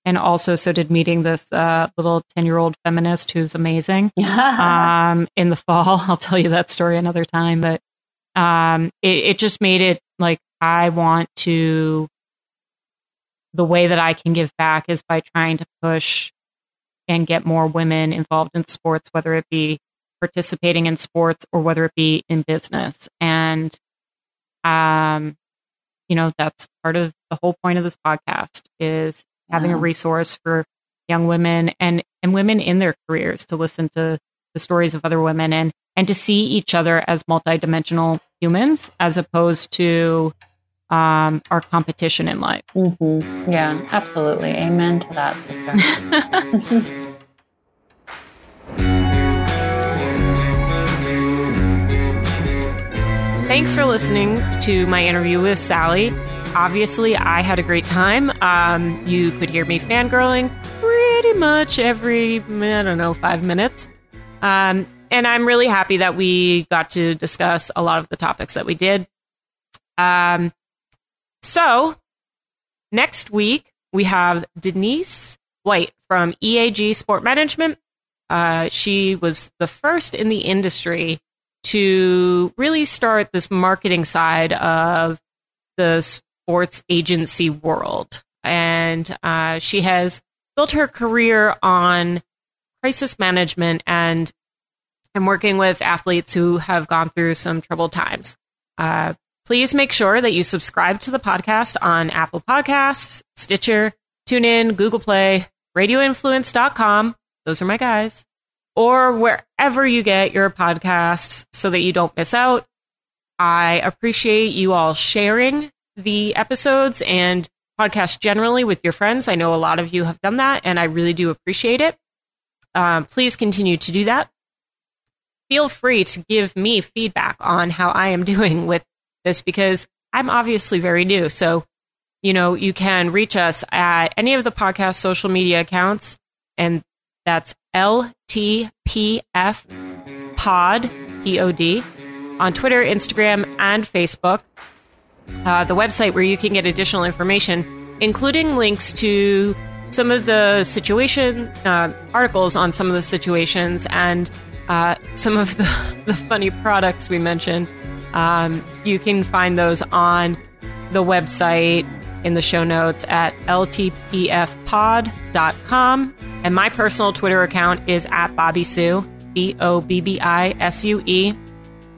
And also so did meeting this little 10-year-old feminist who's amazing in the fall. I'll tell you that story another time, but it just made it like the way that I can give back is by trying to push and get more women involved in sports, whether it be participating in sports or whether it be in business. And, that's part of the whole point of this podcast is having a resource for young women and women in their careers to listen to the stories of other women and to see each other as multidimensional humans, as opposed to our competition in life. Mm-hmm. Yeah, absolutely. Amen to that, sister. Thanks for listening to my interview with Sally. Obviously, I had a great time. You could hear me fangirling pretty much every, 5 minutes. And I'm really happy that we got to discuss a lot of the topics that we did. So next week, we have Denise White from EAG Sport Management. She was the first in the industry to really start this marketing side of the sports agency world. And she has built her career on crisis management and working with athletes who have gone through some troubled times. Please make sure that you subscribe to the podcast on Apple Podcasts, Stitcher, TuneIn, Google Play, RadioInfluence.com. Those are my guys. Or wherever you get your podcasts so that you don't miss out. I appreciate you all sharing the episodes and podcasts generally with your friends. I know a lot of you have done that, and I really do appreciate it. Please continue to do that. Feel free to give me feedback on how I am doing with this, because I'm obviously very new. So, you know, you can reach us at any of the podcast social media accounts, and that's LTPF Pod, P-O-D, on Twitter, Instagram, and Facebook. The website where you can get additional information, including links to some of the articles on some of the situations and some of the funny products we mentioned. You can find those on the website in the show notes at ltpfpod.com. And my personal Twitter account is at Bobby Sue, BOBBISUE.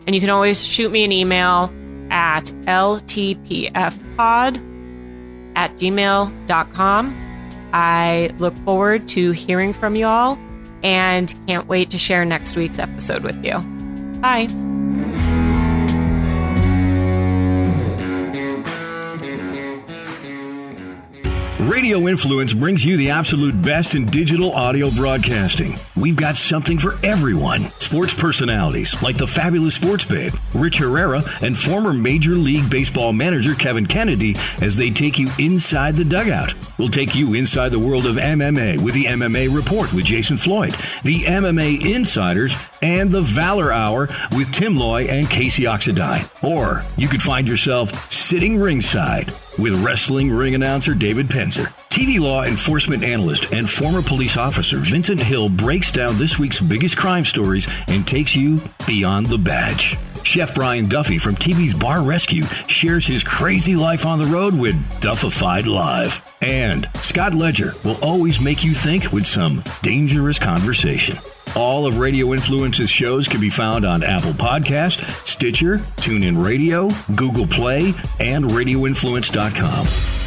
And you can always shoot me an email at ltpfpod@gmail.com. I look forward to hearing from you all and can't wait to share next week's episode with you. Bye. Radio Influence brings you the absolute best in digital audio broadcasting. We've got something for everyone. Sports personalities like the fabulous Sports Babe, Rich Herrera, and former Major League Baseball manager Kevin Kennedy as they take you inside the dugout. We'll take you inside the world of MMA with the MMA Report with Jason Floyd, the MMA Insiders, and the Valor Hour with Tim Loy and Casey Oxedine. Or you could find yourself sitting ringside with wrestling ring announcer David Penzer. TV law enforcement analyst and former police officer Vincent Hill breaks down this week's biggest crime stories and takes you beyond the badge. Chef Brian Duffy from TV's Bar Rescue shares his crazy life on the road with Duffified Live. And Scott Ledger will always make you think with some dangerous conversation. All of Radio Influence's shows can be found on Apple Podcasts, Stitcher, TuneIn Radio, Google Play, and RadioInfluence.com.